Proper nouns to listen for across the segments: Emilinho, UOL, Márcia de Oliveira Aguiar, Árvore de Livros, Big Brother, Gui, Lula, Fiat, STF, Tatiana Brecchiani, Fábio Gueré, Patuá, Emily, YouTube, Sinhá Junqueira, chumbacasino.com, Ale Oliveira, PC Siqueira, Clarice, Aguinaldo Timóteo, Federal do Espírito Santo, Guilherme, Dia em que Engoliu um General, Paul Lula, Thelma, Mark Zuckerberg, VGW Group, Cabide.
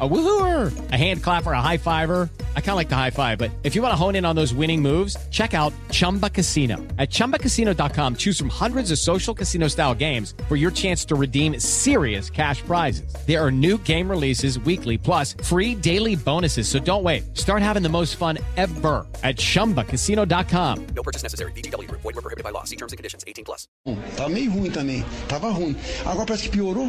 A woo-hooer, a hand clapper, a high-fiver. I kind of like the high-five, but if you want to hone in on those winning moves, check out Chumba Casino. At ChumbaCasino.com, choose from hundreds of social casino-style games for your chance to redeem serious cash prizes. There are new game releases weekly, plus free daily bonuses, so don't wait. Start having the most fun ever at ChumbaCasino.com. No purchase necessary. VGW Group. Void where prohibited by law. See terms and conditions. 18+. Tá meio ruim também. Tava ruim. Agora parece que piorou.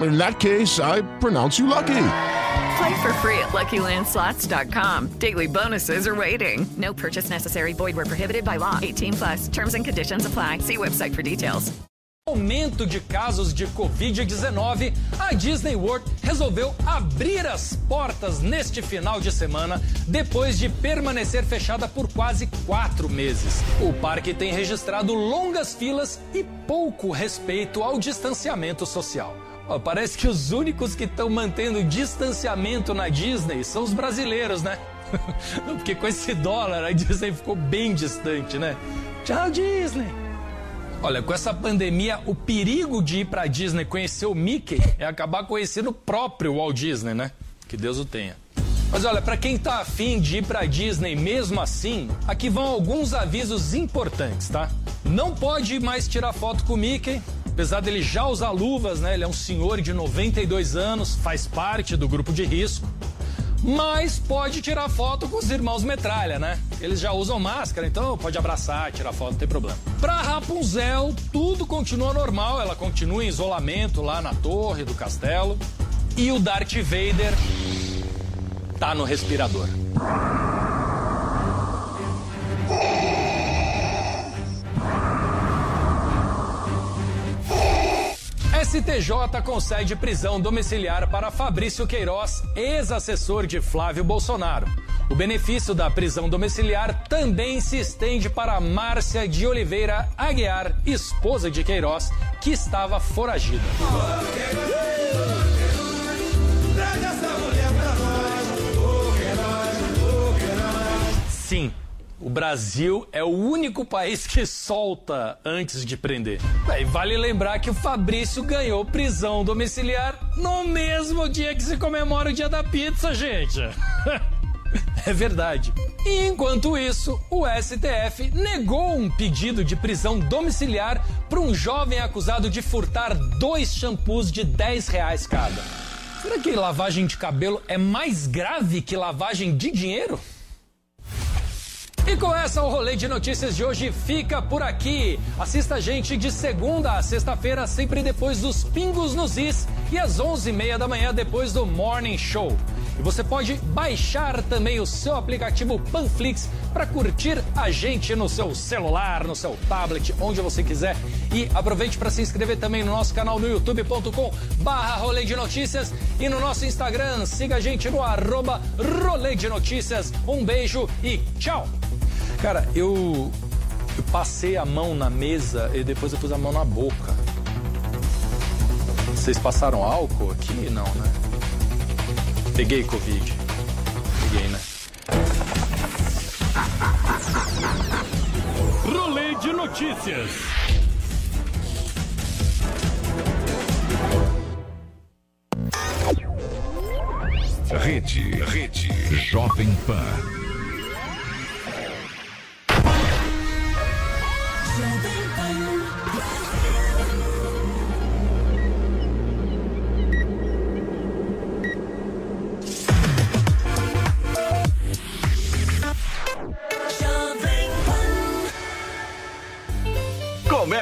In that case, I pronounce you lucky. Play for free at LuckyLandSlots.com. Daily bonuses are waiting. No purchase necessary. Void where prohibited by law. 18+. Terms and conditions apply. See website for details. Aumento de casos de Covid-19, a Disney World resolveu abrir as portas neste final de semana, depois de permanecer fechada por quase 4 meses. O parque tem registrado longas filas e pouco respeito ao distanciamento social. Parece que os únicos que estão mantendo distanciamento na Disney são os brasileiros, né? Porque com esse dólar a Disney ficou bem distante, né? Tchau, Disney! Olha, com essa pandemia, o perigo de ir pra Disney conhecer o Mickey é acabar conhecendo o próprio Walt Disney, né? Que Deus o tenha. Mas olha, pra quem tá afim de ir pra Disney mesmo assim, aqui vão alguns avisos importantes, tá? Não pode mais tirar foto com o Mickey... Apesar dele já usar luvas, né? Ele é um senhor de 92 anos, faz parte do grupo de risco. Mas pode tirar foto com os irmãos Metralha, né? Eles já usam máscara, então pode abraçar, tirar foto, não tem problema. Pra Rapunzel, tudo continua normal. Ela continua em isolamento lá na torre do castelo. E o Darth Vader tá no respirador. STJ concede prisão domiciliar para Fabrício Queiroz, ex-assessor de Flávio Bolsonaro. O benefício da prisão domiciliar também se estende para Márcia de Oliveira Aguiar, esposa de Queiroz, que estava foragida. Sim. O Brasil é o único país que solta antes de prender. E vale lembrar que o Fabrício ganhou prisão domiciliar no mesmo dia que se comemora o dia da pizza, gente. É verdade. E enquanto isso, o STF negou um pedido de prisão domiciliar para um jovem acusado de furtar 2 shampoos de R$10 cada. Será que lavagem de cabelo é mais grave que lavagem de dinheiro? E com essa, o Rolê de Notícias de hoje fica por aqui. Assista a gente de segunda a sexta-feira, sempre depois dos Pingos nos Is e às 11h30 da manhã, depois do Morning Show. E você pode baixar também o seu aplicativo Panflix para curtir a gente no seu celular, no seu tablet, onde você quiser. E aproveite para se inscrever também no nosso canal no youtube.com/Rolê de Notícias e no nosso Instagram. Siga a gente no @Rolê de Notícias. Um beijo e tchau! Cara, eu passei a mão na mesa e depois eu pus a mão na boca. Vocês passaram álcool aqui? Não, né? Peguei Covid. Peguei, né? Rolê de notícias. Rede Jovem Pan.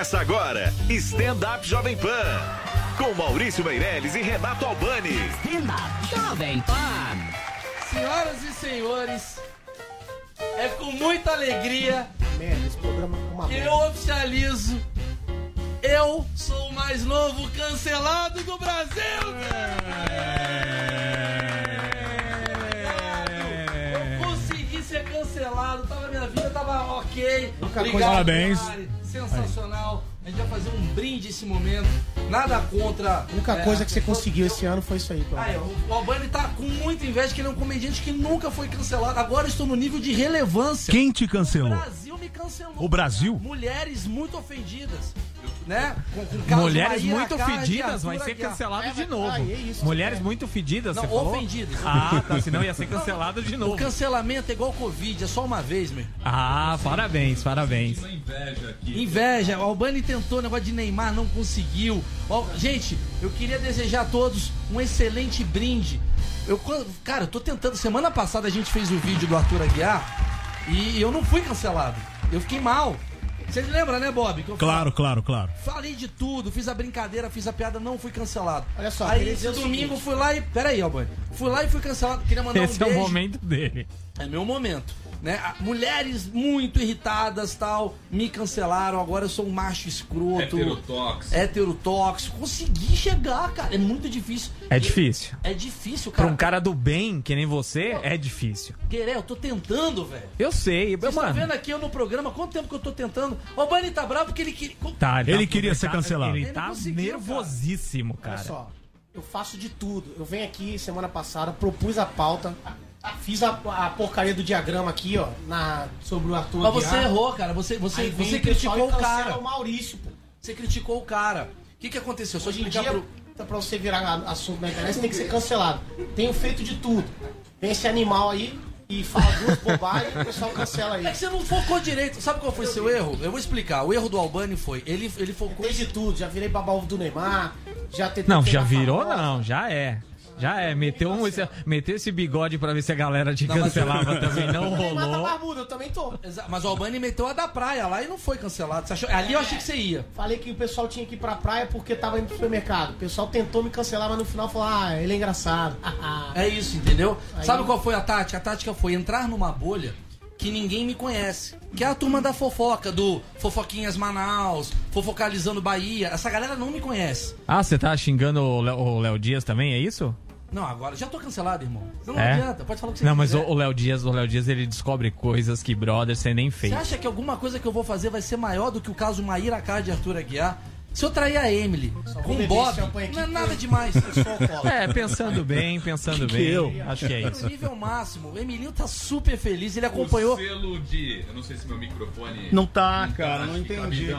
Começa agora, Stand Up Jovem Pan, com Maurício Meireles e Renato Albani. Stand Up Jovem Pan. Senhoras e senhores, é com muita alegria que eu oficializo, eu sou o mais novo cancelado do Brasil. Eu consegui ser cancelado, tava, minha vida tava ok. Obrigado, parabéns. Sensacional. A gente vai fazer um brinde esse momento. Nada contra. A única coisa que você conseguiu esse ano foi isso aí. O Albani tá com muita inveja, que ele é um comediante que nunca foi cancelado. Agora estou no nível de relevância. Quem te cancelou? O Brasil me cancelou. O Brasil? Mulheres muito ofendidas. Né? Mulheres Maíra muito Cardi, ofendidas, vai ser cancelado de novo. Ah, é isso, mulheres muito ofendidas, não, você falou? Ofendidas. Ah, tá, senão ia ser cancelado de novo. O cancelamento é igual Covid, é só uma vez, meu. Ah, parabéns, parabéns. Inveja aqui. Inveja, o Albani tentou o negócio de Neymar, não conseguiu. Gente, eu queria desejar a todos um excelente brinde. Cara, eu tô tentando, semana passada a gente fez o vídeo do Arthur Aguiar e eu não fui cancelado. Eu fiquei mal. Você lembra, né, Bob? Claro. Falei de tudo, fiz a brincadeira, fiz a piada, não fui cancelado. Olha só, aí esse domingo fui lá e... Peraí, Albani. Fui lá e fui cancelado, queria mandar um beijo. Esse é o momento dele. É meu momento, né? Mulheres muito irritadas, tal, me cancelaram, agora eu sou um macho escroto. Heterotóxico. Consegui chegar, cara, é muito difícil. É difícil, cara. Pra um cara do bem, que nem você, é difícil. Eu tô tentando, velho. Eu sei, mano. Vocês estão vendo aqui eu no programa, quanto tempo que eu tô tentando. O Albani tá bravo porque ele queria... Tá, ele queria ser cancelado. Ele tá nervosíssimo, cara. Olha só, eu faço de tudo. Eu venho aqui semana passada, propus a pauta... Fiz a porcaria do diagrama aqui, ó, sobre o Arthur Aguiar. Mas você errou, cara. Você criticou o cara. O Maurício, pô. Você criticou o cara. O que aconteceu? Hoje em dia, pra você virar assunto na internet, você tem que ser cancelado. Tenho feito de tudo. Vem esse animal aí e fala duas bobagens e o pessoal cancela aí. É que você não focou direito. Sabe qual foi seu erro? Eu vou explicar. O erro do Albani foi... Ele focou... Eu fiz de tudo. Já virei baba-ovo do Neymar. Já tentei... Não, já virou não. Já é. Já é, meteu esse bigode pra ver se a galera te cancelava, mas também não rolou. Barbudo, eu também tô. Mas o Albani meteu a da praia lá e não foi cancelado. Você achou? Ali eu achei que você ia. Falei que o pessoal tinha que ir pra praia porque tava indo pro supermercado. O pessoal tentou me cancelar, mas no final falou, ele é engraçado. É isso, entendeu? Aí... Sabe qual foi a tática? A tática foi entrar numa bolha que ninguém me conhece. Que é a turma da fofoca, do Fofoquinhas Manaus, Fofocalizando Bahia. Essa galera não me conhece. Ah, você tá xingando o Léo Dias também, é isso? Não, agora já tô cancelado, irmão. Não adianta, pode falar o que você quiser. Não, mas o Léo Dias, ele descobre coisas que, brother, você nem fez. Você acha que alguma coisa que eu vou fazer vai ser maior do que o caso Maíra Cardi e Arthur Aguiar? Se eu trair a Emily com o Bob, não é nada demais. Pensando bem, eu acho que é isso. Nível máximo, o Emilinho tá super feliz, ele acompanhou... O selo de... Eu não sei se meu microfone... Não tá, cara, não entendi.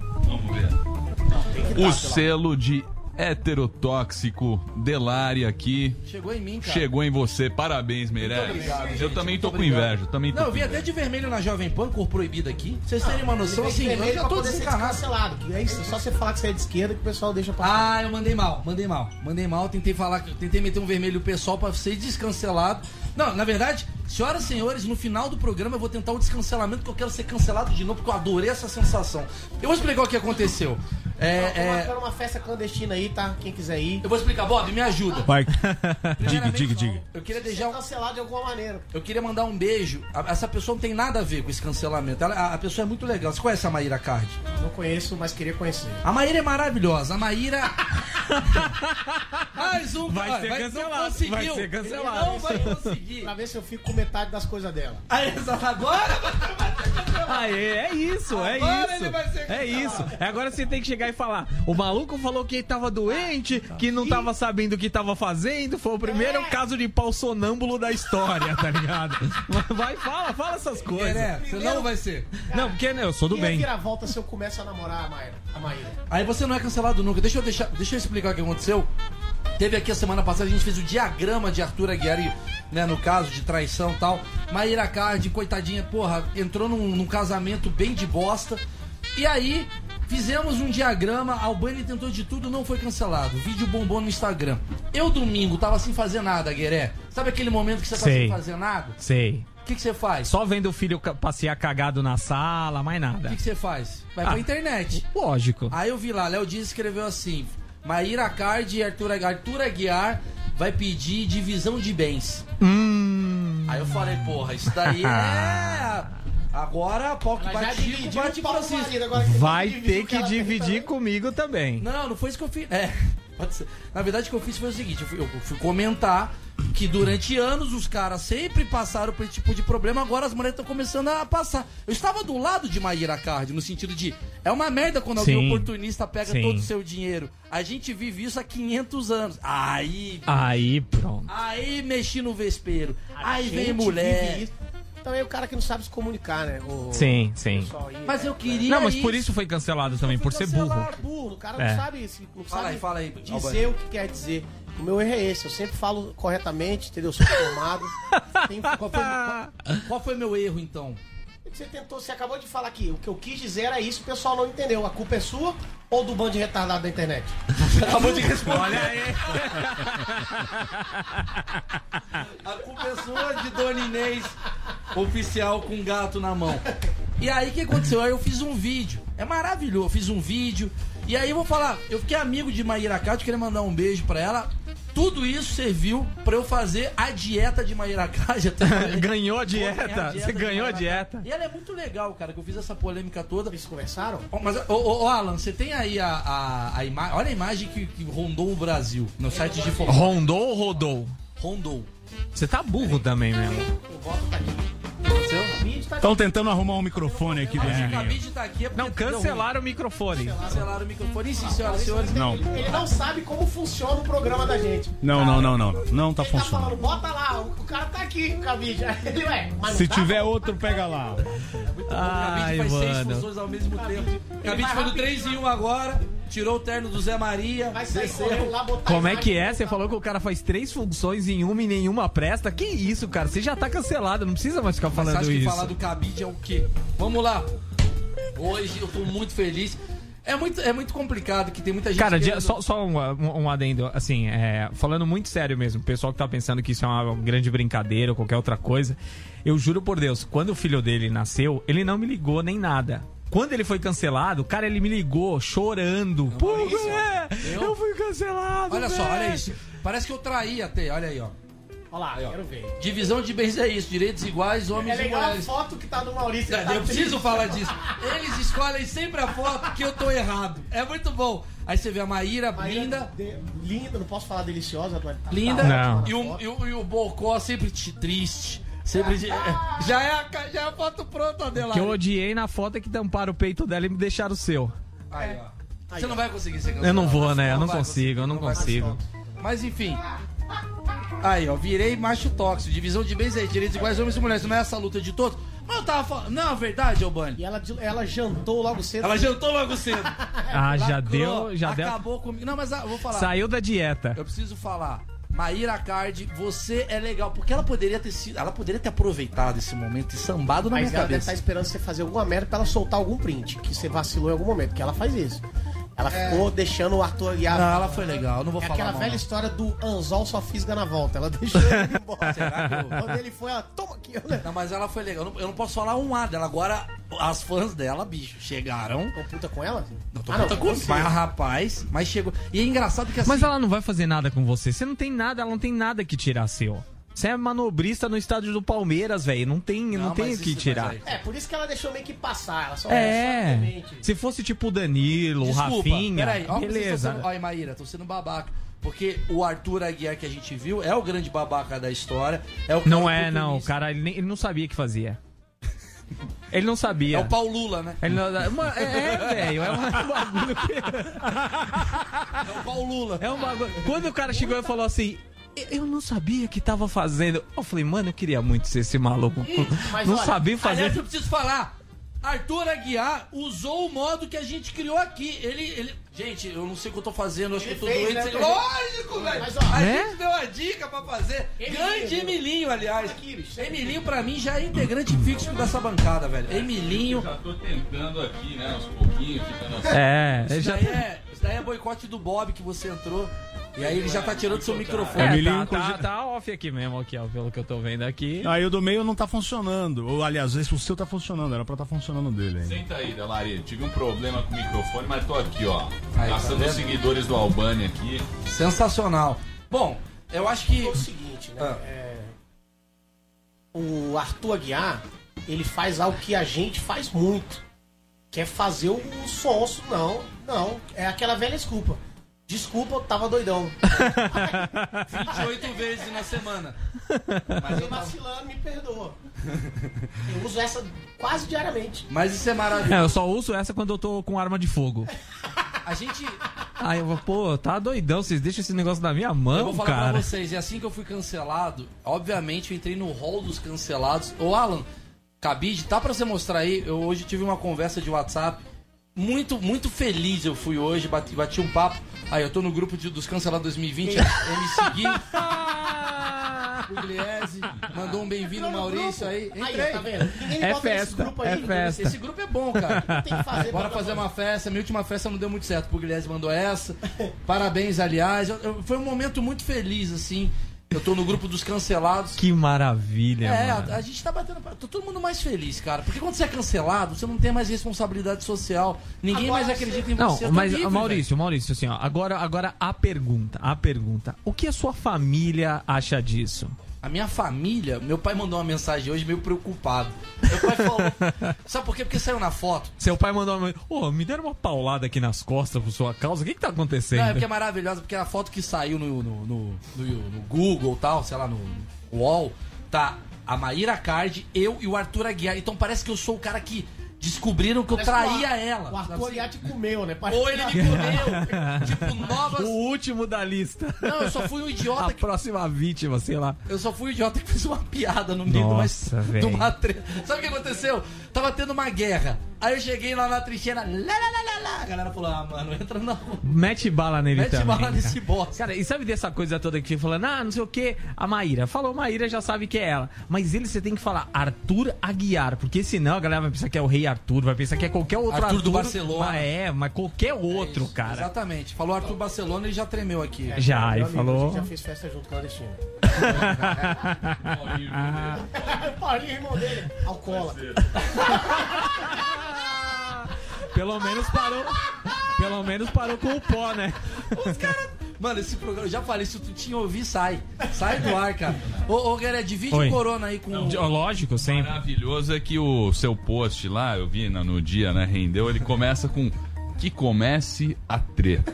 Vamos ver. O selo de... Heterotóxico, Delari aqui. Chegou em mim, cara. Chegou em você. Parabéns, Meireles. Obrigado, gente. Eu também tô com inveja. Eu vi até de vermelho na Jovem Pan, cor proibida aqui. Vocês terem uma noção, assim, eu já tô descancelado. É isso, só você falar que você é de esquerda que o pessoal deixa passar. Eu mandei mal. Tentei meter um vermelho pessoal pra ser descancelado. Não, na verdade, senhoras e senhores, no final do programa eu vou tentar o descancelamento, porque eu quero ser cancelado de novo, porque eu adorei essa sensação. Eu vou explicar o que aconteceu. Era uma festa clandestina aí, tá? Quem quiser ir. Eu vou explicar, Bob, me ajuda. Vai. Diga. Eu queria deixar cancelado de alguma maneira. Eu queria mandar um beijo. Essa pessoa não tem nada a ver com esse cancelamento. A pessoa é muito legal. Você conhece a Maíra Cardi? Não conheço, mas queria conhecer. A Maíra é maravilhosa. A Maíra... Mais um, vai ser cancelado. Vai ser cancelado. Não vai conseguir. Pra ver se eu fico com metade das coisas dela. Agora você vai ser cancelado. Agora ele vai ser cancelado. Agora você tem que chegar e falar. O maluco falou que ele tava doente, que não tava sabendo o que tava fazendo. Foi o primeiro caso de pau sonâmbulo da história, tá ligado? Vai, fala essas coisas. Senão não vai ser. Cara, não, porque eu sou do bem. Vira a volta se eu começo a namorar a Maíra. Aí você não é cancelado nunca. Deixa eu explicar o que aconteceu. Teve aqui a semana passada, a gente fez o diagrama de Arthur Aguiar, né, no caso de traição e tal. Maíra Cardi, coitadinha, porra, entrou num casamento bem de bosta. E aí, fizemos um diagrama, Albani tentou de tudo, não foi cancelado. Vídeo bombou no Instagram. Eu, domingo, tava sem fazer nada, Gueré. Sabe aquele momento que você tá sem fazer nada? Sei. O que você faz? Só vendo o filho passear cagado na sala, mais nada. O que você faz? Vai pra internet. Lógico. Aí eu vi lá, Léo Dias escreveu assim: Maíra Cardi e Arthur Aguiar vai pedir divisão de bens. Aí eu falei, porra, isso daí é... Agora, pau que bate Chico, bate Francisco. Vai ter que dividir comigo também. Não, não foi isso que eu fiz. É... Na verdade, o que eu fiz foi o seguinte: eu fui comentar que durante anos os caras sempre passaram por esse tipo de problema, agora as mulheres estão começando a passar. Eu estava do lado de Maíra Cardi, no sentido de, é uma merda quando alguém oportunista pega todo o seu dinheiro. A gente vive isso há 500 anos. Aí pronto. Aí mexi no vespeiro. Aí vem mulher. Então é o cara que não sabe se comunicar, né? Sim. Aí, mas eu queria. Não, mas por isso foi cancelado também, por ser burro. O cara não sabe isso. Fala aí. Dizer o que quer dizer. O meu erro é esse. Eu sempre falo corretamente, entendeu? Eu sou formado. Qual foi meu erro, então? Você acabou de falar aqui. O que eu quis dizer era isso, o pessoal não entendeu. A culpa é sua ou do bando de retardado da internet? Acabou de responder. Olha aí. A culpa é sua de Dona Inês, oficial com gato na mão. E aí, o que aconteceu? Aí eu fiz um vídeo. É maravilhoso, eu fiz um vídeo. E aí eu vou falar, eu fiquei amigo de Maíra Cardi, queria mandar um beijo pra ela. Tudo isso serviu pra eu fazer a dieta de Maíra Cardi. Ganhou a dieta? Você ganhou a dieta? E ela é muito legal, cara, que eu fiz essa polêmica toda. Vocês conversaram? Mas, Alan, você tem aí a imagem... Olha a imagem que rondou o Brasil no site de fofoca. Rondou ou rodou? Rondou. Você tá burro também mesmo. O voto tá aqui. Estão tentando arrumar um microfone aqui do Emilinho. Não, cancelaram o microfone. Cancelaram o microfone. E sim, senhoras e senhores. Não. Ele não sabe como funciona o programa da gente. Não. Não tá funcionando. Ele tá falando, bota lá, o cara tá aqui, o Cabide. Ele, se tiver outro, pega lá. Ai, mano. O Cabide faz 6 funções ao mesmo tempo. O Cabide foi do 3 em 1 agora. Tirou o terno do Zé Maria. Vai sair correndo lá, botar. Como é que é? Você falou que o cara faz 3 funções em uma e nenhuma presta? Que isso, cara? Você já tá cancelado. Não precisa mais ficar falando isso. Você acha que falar do Cabide é o quê? Vamos lá. Hoje eu tô muito feliz. É muito complicado que tem muita gente... Cara, querendo... só um adendo. Assim, falando muito sério mesmo. O pessoal que tá pensando que isso é uma grande brincadeira ou qualquer outra coisa. Eu juro por Deus, quando o filho dele nasceu, ele não me ligou nem nada. Quando ele foi cancelado, cara, ele me ligou chorando. Pô, eu fui cancelado. Olha só, olha isso. Parece que eu traí até. Olha aí, ó. Olha lá, aí, ó. Quero ver. Divisão de bens é isso. Direitos iguais, homens iguais. É legal a foto que tá do Maurício. Eu preciso falar disso. Eles escolhem sempre a foto que eu tô errado. É muito bom. Aí você vê a Maíra linda. Linda, não posso falar deliciosa. Linda. Não. E o Bocó sempre triste. Sempre já é a foto pronta, Delari. O que eu odiei na foto é que tamparam o peito dela e me deixaram o seu. Aí, ó. Você não vai conseguir ser cancelado. Eu não vou, né? Eu não consigo. Mas enfim. Aí, ó. Virei macho tóxico. Divisão de bens aí. Direitos iguais, homens e mulheres. Não é essa luta de todos. Mas eu tava falando. Não, é verdade, Albani. E ela jantou logo cedo. Já deu. Acabou comigo. Não, mas eu vou falar. Saiu da dieta. Eu preciso falar. Maíra Cardi, você é legal, porque ela poderia ter aproveitado esse momento e sambado na minha cabeça. Mas ela deve estar esperando você fazer alguma merda pra ela soltar algum print, que você vacilou em algum momento, porque ela faz isso. Ela ficou deixando o Arthur Aguiar. Não, ela foi legal, eu não vou falar aquela velha história do anzol só fisga na volta, ela deixou ele embora. Será que quando ele foi, ela toma aqui. Não, mas ela foi legal, eu não posso falar um A dela, agora as fãs dela, bicho, chegaram. Tô puta com ela? Não, tô puta com você. Mas rapaz, mas chegou. E é engraçado que assim... Mas ela não vai fazer nada com você, ela não tem nada que tirar seu. Você é manobrista no estádio do Palmeiras, velho. Não tem o que tirar. É, por isso que ela deixou meio que passar. Ela só se fosse tipo o Danilo, o Rafinha... Peraí, ó, beleza. Olha, Maíra, tô sendo babaca. Porque o Arthur Aguiar que a gente viu é o grande babaca da história. O cara, ele não sabia o que fazia. Ele não sabia. É o Paul Lula, né? Velho. É um bagulho que... É o Paul Lula. É um bagulho... Quando o cara chegou e falou assim... Eu não sabia o que tava fazendo. Eu falei, mano, eu queria muito ser esse maluco. Mas não sabia fazer. Aliás, eu preciso falar. Arthur Aguiar usou o modo que a gente criou aqui. Ele... Gente, eu não sei o que eu tô fazendo. Acho que eu tô doente. Né? Lógico, velho. Gente deu a dica pra fazer. Grande Emilinho, aliás. Emilinho, pra mim, já é integrante fixo dessa bancada, velho. Emilinho. Eu já tô tentando aqui, né? Aos pouquinhos. Isso daí é boicote do Bob que você entrou. E aí ele já tá tirando seu microfone. Tá off aqui mesmo, aqui, ó, pelo que eu tô vendo aqui. Aí o do meio não tá funcionando. Ou, aliás, esse, o seu tá funcionando, era pra tá funcionando o dele. Hein? Senta aí, Delari. Tive um problema com o microfone, mas tô aqui, ó. Aí, passando tá os seguidores do Albani aqui. Sensacional. Bom, eu acho que... É o seguinte, né? O Arthur Aguiar, ele faz algo que a gente faz muito. Que é fazer o sonso. Não. É aquela velha desculpa. Desculpa, eu tava doidão. 28 vezes na semana. Mas eu vacilando, me perdoa. Eu uso essa quase diariamente. Mas isso é maravilhoso. É, eu só uso essa quando eu tô com arma de fogo. A gente... Aí eu vou, pô, tá doidão, vocês deixam esse negócio na minha mão, cara. Eu vou falar pra vocês, e assim que eu fui cancelado, obviamente eu entrei no hall dos cancelados. Ô, Alan, Cabide, tá pra você mostrar aí? Eu hoje tive uma conversa de WhatsApp. Muito, muito feliz eu fui hoje, bati um papo. Aí eu tô no grupo dos cancelados 2020, eu me segui. Pugliese, mandou um bem-vindo, Maurício, aí. Entrei. Aí, tá vendo? É festa, grupo aí, é festa. Esse grupo é bom, cara. Tem que fazer. Bora fazer uma festa. Minha última festa não deu muito certo. Pugliese mandou essa. Parabéns, aliás. Foi um momento muito feliz, assim. Eu tô no grupo dos cancelados. Que maravilha, mano. A gente tá batendo... Tô todo mundo mais feliz, cara. Porque quando você é cancelado, você não tem mais responsabilidade social. Ninguém agora mais acredita em você. Não, mas livre, Maurício, assim, ó. Agora a pergunta. O que a sua família acha disso? A minha família... Meu pai mandou uma mensagem hoje meio preocupado. Meu pai falou... Sabe por quê? Porque saiu na foto. Seu pai mandou uma... me deram uma paulada aqui nas costas por sua causa. O que tá acontecendo? Não, é porque é maravilhosa. Porque a foto que saiu no Google e tal, sei lá, no UOL, tá a Maíra Cardi, eu e o Arthur Aguiar. Então parece que eu sou o cara que... Descobriram que eu traía ela. O Arthur Aguiar te comeu, né? Ou ele me comeu. Tipo, novas... O último da lista. Não, eu só fui um idiota. Próxima vítima, sei lá. Eu só fui um idiota que fez uma piada no meio de uma treta. Sabe o que aconteceu? Tava tendo uma guerra. Aí eu cheguei lá na trincheira. A galera falou, mano, entra não. Mete bala nele também. Mete bala nesse bosta. Cara, e sabe dessa coisa toda que fica falando, não sei o que, a Maíra. Falou Maíra, já sabe que é ela. Mas você tem que falar Arthur Aguiar, porque senão a galera vai pensar que é o rei Arthur, vai pensar que é qualquer outro Arthur do Barcelona. Mas qualquer outro, cara. Exatamente. Falou Arthur do Barcelona e já tremeu aqui. Ele falou. A gente já fez festa junto com o Alexandre. Paulinho, irmão dele. Alcoólatra. Pelo menos parou com o pó, né? Os caras... Mano, esse programa, eu já falei, se tu tinha ouvido, sai. Sai do ar, cara. Ô, galera, divide o Corona aí com... Lógico, sempre. O maravilhoso é que o seu post lá, eu vi no dia, né, rendeu, ele começa com... Que comece a treta.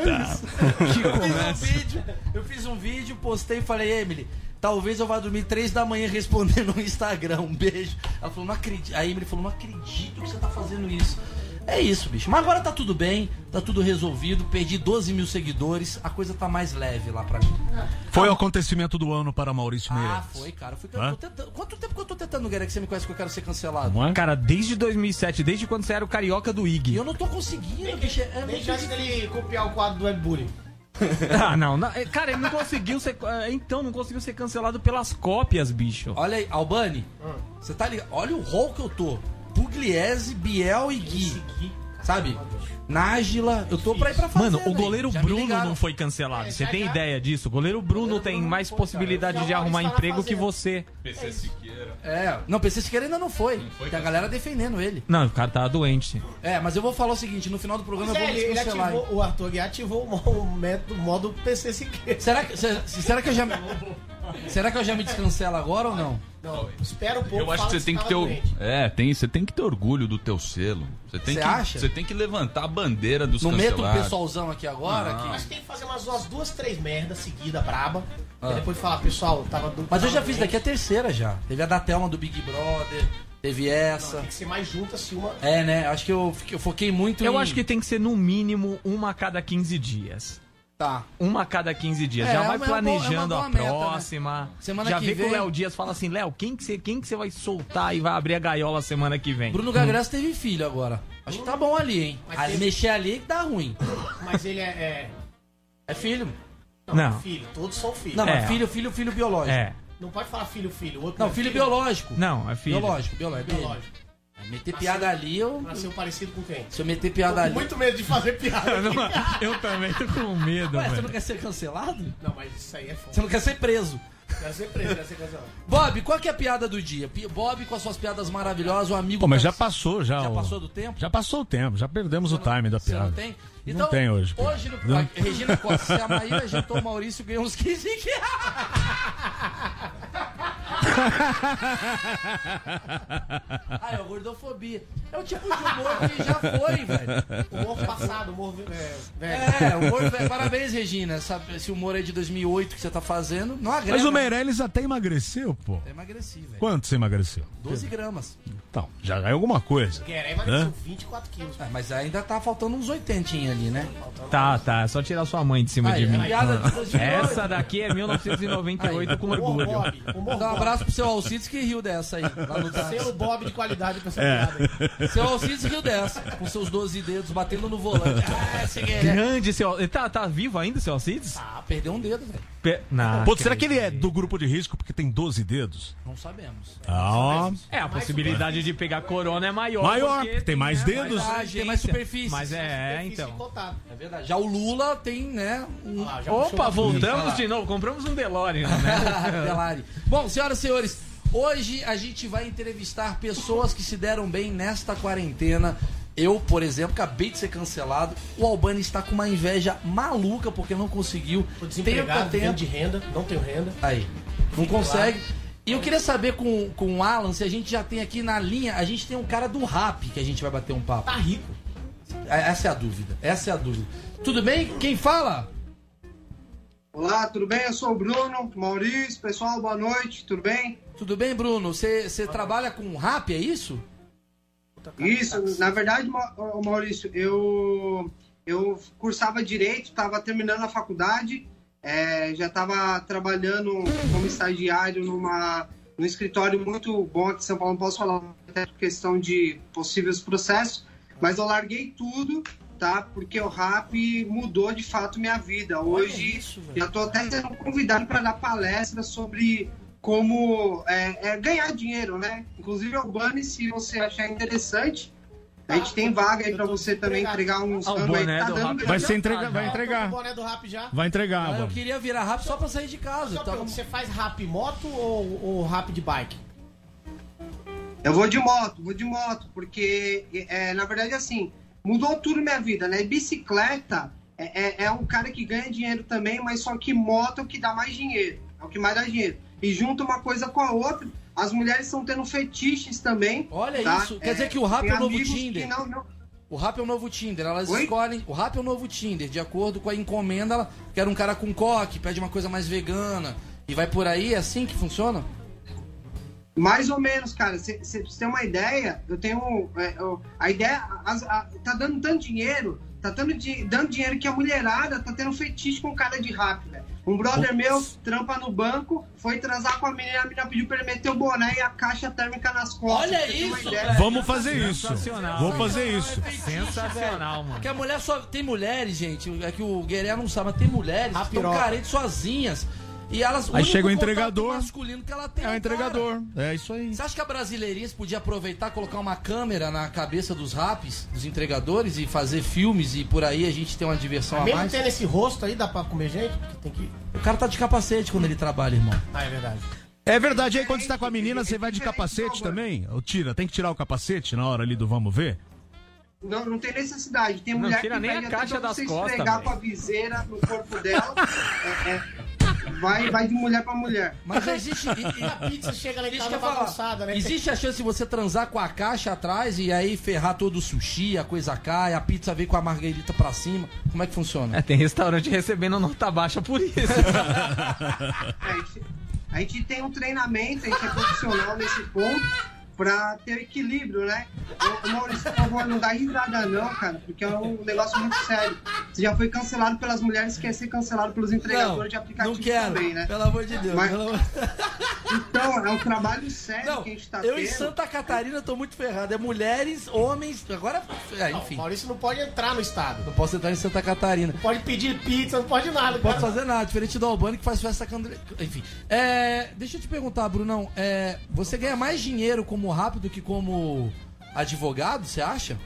Eu fiz um vídeo, postei e falei, Emily, talvez eu vá dormir 3 da manhã respondendo no Instagram. Um beijo. Ela falou, não acredito. A Emily falou, não acredito que você tá fazendo isso. É isso, bicho. Mas agora tá tudo bem, tá tudo resolvido. Perdi 12 mil seguidores, a coisa tá mais leve lá pra mim. Foi o acontecimento do ano para Maurício Meireles. Foi, cara. Quanto tempo que eu tô tentando, galera, que você me conhece que eu quero ser cancelado? Não é? Cara, desde 2007, desde quando você era o carioca do IG. E eu não tô conseguindo, bicho. Deixa ele copiar o quadro do Webbullying. Não. Cara, ele não conseguiu ser... Então, não conseguiu ser cancelado pelas cópias, bicho. Olha aí, Albani, você tá ligado? Olha o rol que eu tô. Pugliese, Biel e Gui. Sabe? Nájila, eu tô pra ir pra fazer. Mano, o goleiro Bruno não foi cancelado. Você tem ideia disso? O goleiro Bruno tem mais possibilidade de arrumar emprego que você. PC Siqueira. Não, PC Siqueira ainda não foi. Tem a galera defendendo ele. Não, o cara tá doente. Mas eu vou falar o seguinte, no final do programa eu vou descancelar. O Arthur Aguiar ativou o método modo PC Siqueira. Será que eu já me descancelo agora ou não? Não, espera um pouco. Eu acho que você tem que ter você tem que ter orgulho do teu selo. Você acha? Você tem que levantar a bandeira dos cancelados. Não meto o pessoalzão aqui agora. Mas tem que fazer umas 2, 3 merdas seguida, braba. E depois falar, pessoal, tava doido. Mas eu já fiz daqui a terceira já. Teve a da Thelma do Big Brother. Teve essa. Tem que ser mais junta se uma. É, né? Acho que eu foquei muito em... Eu acho que tem que ser no mínimo uma a cada 15 dias. Tá. Uma a cada 15 dias. Já vai planejando a próxima. Meta, né? Semana que vem. Com o Léo Dias, fala assim, Léo, quem que você vai soltar e vai abrir a gaiola semana que vem? Bruno Gagrasso teve filho agora. Acho que tá bom ali, hein? Mexer ali que dá ruim. Mas ele é filho? Não. É filho. Todos são filhos. Não, mas filho biológico. Não pode falar filho. Outro não, filho biológico. Não, é filho. Biológico. Meter piada ali, eu... Nasceu parecido com quem? Se eu meter piada ali... muito medo de fazer piada. Não, eu também tô com medo. Ué, você não quer ser cancelado? Não, mas isso aí é foda. Você não quer ser preso. Quer ser preso, quer ser cancelado. Bob, qual que é a piada do dia? Bob, com as suas piadas maravilhosas, o amigo... Pô, mas já passou, já. Já passou do tempo? Já passou o tempo, já perdemos o time da piada. Você não tem? Então, não tem hoje. Hoje, no... Regina Costa, se a Maíra jantou o Maurício, ganhou uns 15 reais. Ah, é gordofobia. É o tipo de humor que já foi, velho. Humor passado, humor velho. É, humor velho. Parabéns, Regina. Esse humor aí de 2008 que você tá fazendo, não agrega. Mas o Meireles até emagreceu, pô. Até emagreci, velho. Quanto você emagreceu? 12 gramas. Então, já é alguma coisa. Guerra emagreceu 24 quilos. Ah, mas ainda tá faltando uns 80 ali, né? Tá. É só tirar sua mãe de cima de mim. Essa daqui é 1998 com orgulho. Dá um abraço pro seu Alcides que riu dessa aí. Seu Bob de qualidade com essa piada aí. Seu Alcides riu dessa, com seus 12 dedos batendo no volante. Grande seu Alcides. Tá vivo ainda, seu Alcides? Ah, perdeu um dedo, velho. Será que ele é do grupo de risco porque tem 12 dedos? Não sabemos. A possibilidade de pegar corona é maior. Maior, porque tem mais dedos. Tem mais superfície. Mas então. É verdade. Já o Lula tem, né? Opa, voltamos de novo. Compramos um Delari, né? Delari. Bom, senhoras e senhores, hoje a gente vai entrevistar pessoas que se deram bem nesta quarentena. Eu, por exemplo, acabei de ser cancelado. O Albani está com uma inveja maluca porque não conseguiu. O desempregado, vivo de renda, não tenho renda. Aí, não consegue. E eu queria saber com o Alan se a gente já tem aqui na linha, a gente tem um cara do Rappi que a gente vai bater um papo. Tá rico. Essa é a dúvida. Tudo bem? Quem fala? Olá, tudo bem? Eu sou o Bruno, Maurício, pessoal, boa noite, tudo bem? Tudo bem, Bruno? Você trabalha com Rappi, é isso? Isso, na verdade, Maurício, eu cursava Direito, estava terminando a faculdade, já estava trabalhando como estagiário num escritório muito bom aqui em São Paulo, não posso falar até por questão de possíveis processos, mas eu larguei tudo, tá? Porque o Rappi mudou de fato minha vida. Hoje já estou até sendo convidado para dar palestra sobre como ganhar dinheiro, né? Inclusive, Albani, se você achar interessante, a gente tem vaga aí para você também entregar uns anos aí. Tá dando vai entregar. O boné do Rappi já? Vai entregar. Eu queria virar Rappi só para sair de casa. Você faz Rappi moto ou Rappi de bike? Eu vou de moto, porque na verdade assim. Mudou tudo minha vida, né? Bicicleta é um cara que ganha dinheiro também, mas só que moto é o que dá mais dinheiro. É o que mais dá dinheiro. E junta uma coisa com a outra, as mulheres estão tendo fetiches também. Olha tá? Isso, quer dizer que o Rappi é o novo Tinder. O Rappi é o novo Tinder, elas escolhem. O Rappi é o novo Tinder, de acordo com a encomenda, ela quer um cara com coque, pede uma coisa mais vegana e vai por aí, é assim que funciona? Mais ou menos, cara, você tem uma ideia, eu tenho a ideia, tá dando tanto dinheiro, dando dinheiro que a mulherada tá tendo um fetiche com cara de Rappi, velho. Um brother meu trampa no banco, foi transar com a menina pediu pra ele meter o boné e a caixa térmica nas costas. Olha isso, velho. Vamos fazer isso. Vamos fazer isso. Sensacional, mano. Porque a mulher só, tem mulheres, gente, é que o Guerreiro não sabe, mas tem mulheres que estão carentes sozinhas. E elas, aí chega o entregador masculino que ela tem. É o entregador, cara. É isso aí. Você acha que a brasileirinha podia aproveitar, colocar uma câmera na cabeça dos Rappis, dos entregadores e fazer filmes e por aí a gente tem uma diversão a mais? Mesmo tendo esse rosto aí, dá pra comer gente? O cara tá de capacete quando ele trabalha, irmão. Ah, é verdade. É verdade, aí quando você tá com a menina, você vai de capacete também? Tem que tirar o capacete na hora ali do vamos ver? Não, não tem necessidade. Tem mulher que nem a caixa das costas, esfregar com a viseira no corpo dela. Vai de mulher pra mulher. Mas existe. E a pizza chega lá e tá balançada, né? Existe a chance de você transar com a caixa atrás e aí ferrar todo o sushi, a coisa cai, a pizza vem com a margarita pra cima. Como é que funciona? Tem restaurante recebendo nota baixa por isso. A gente tem um treinamento, a gente é profissional nesse ponto pra ter equilíbrio, né? Maurício, por favor, não dá risada não, cara, porque é um negócio muito sério. Você já foi cancelado pelas mulheres, quer ser cancelado pelos entregadores de aplicativo também, né? Pelo amor de Deus. Então, é um trabalho sério que a gente tá tendo. Eu em Santa Catarina tô muito ferrado. É mulheres, homens, agora... enfim. Maurício não pode entrar no estado. Não posso entrar em Santa Catarina. Não pode pedir pizza, não pode nada. Não pode fazer nada, diferente do Albani que faz festa... Enfim. Deixa eu te perguntar, Brunão, você ganha mais dinheiro como rápido que como advogado, você acha?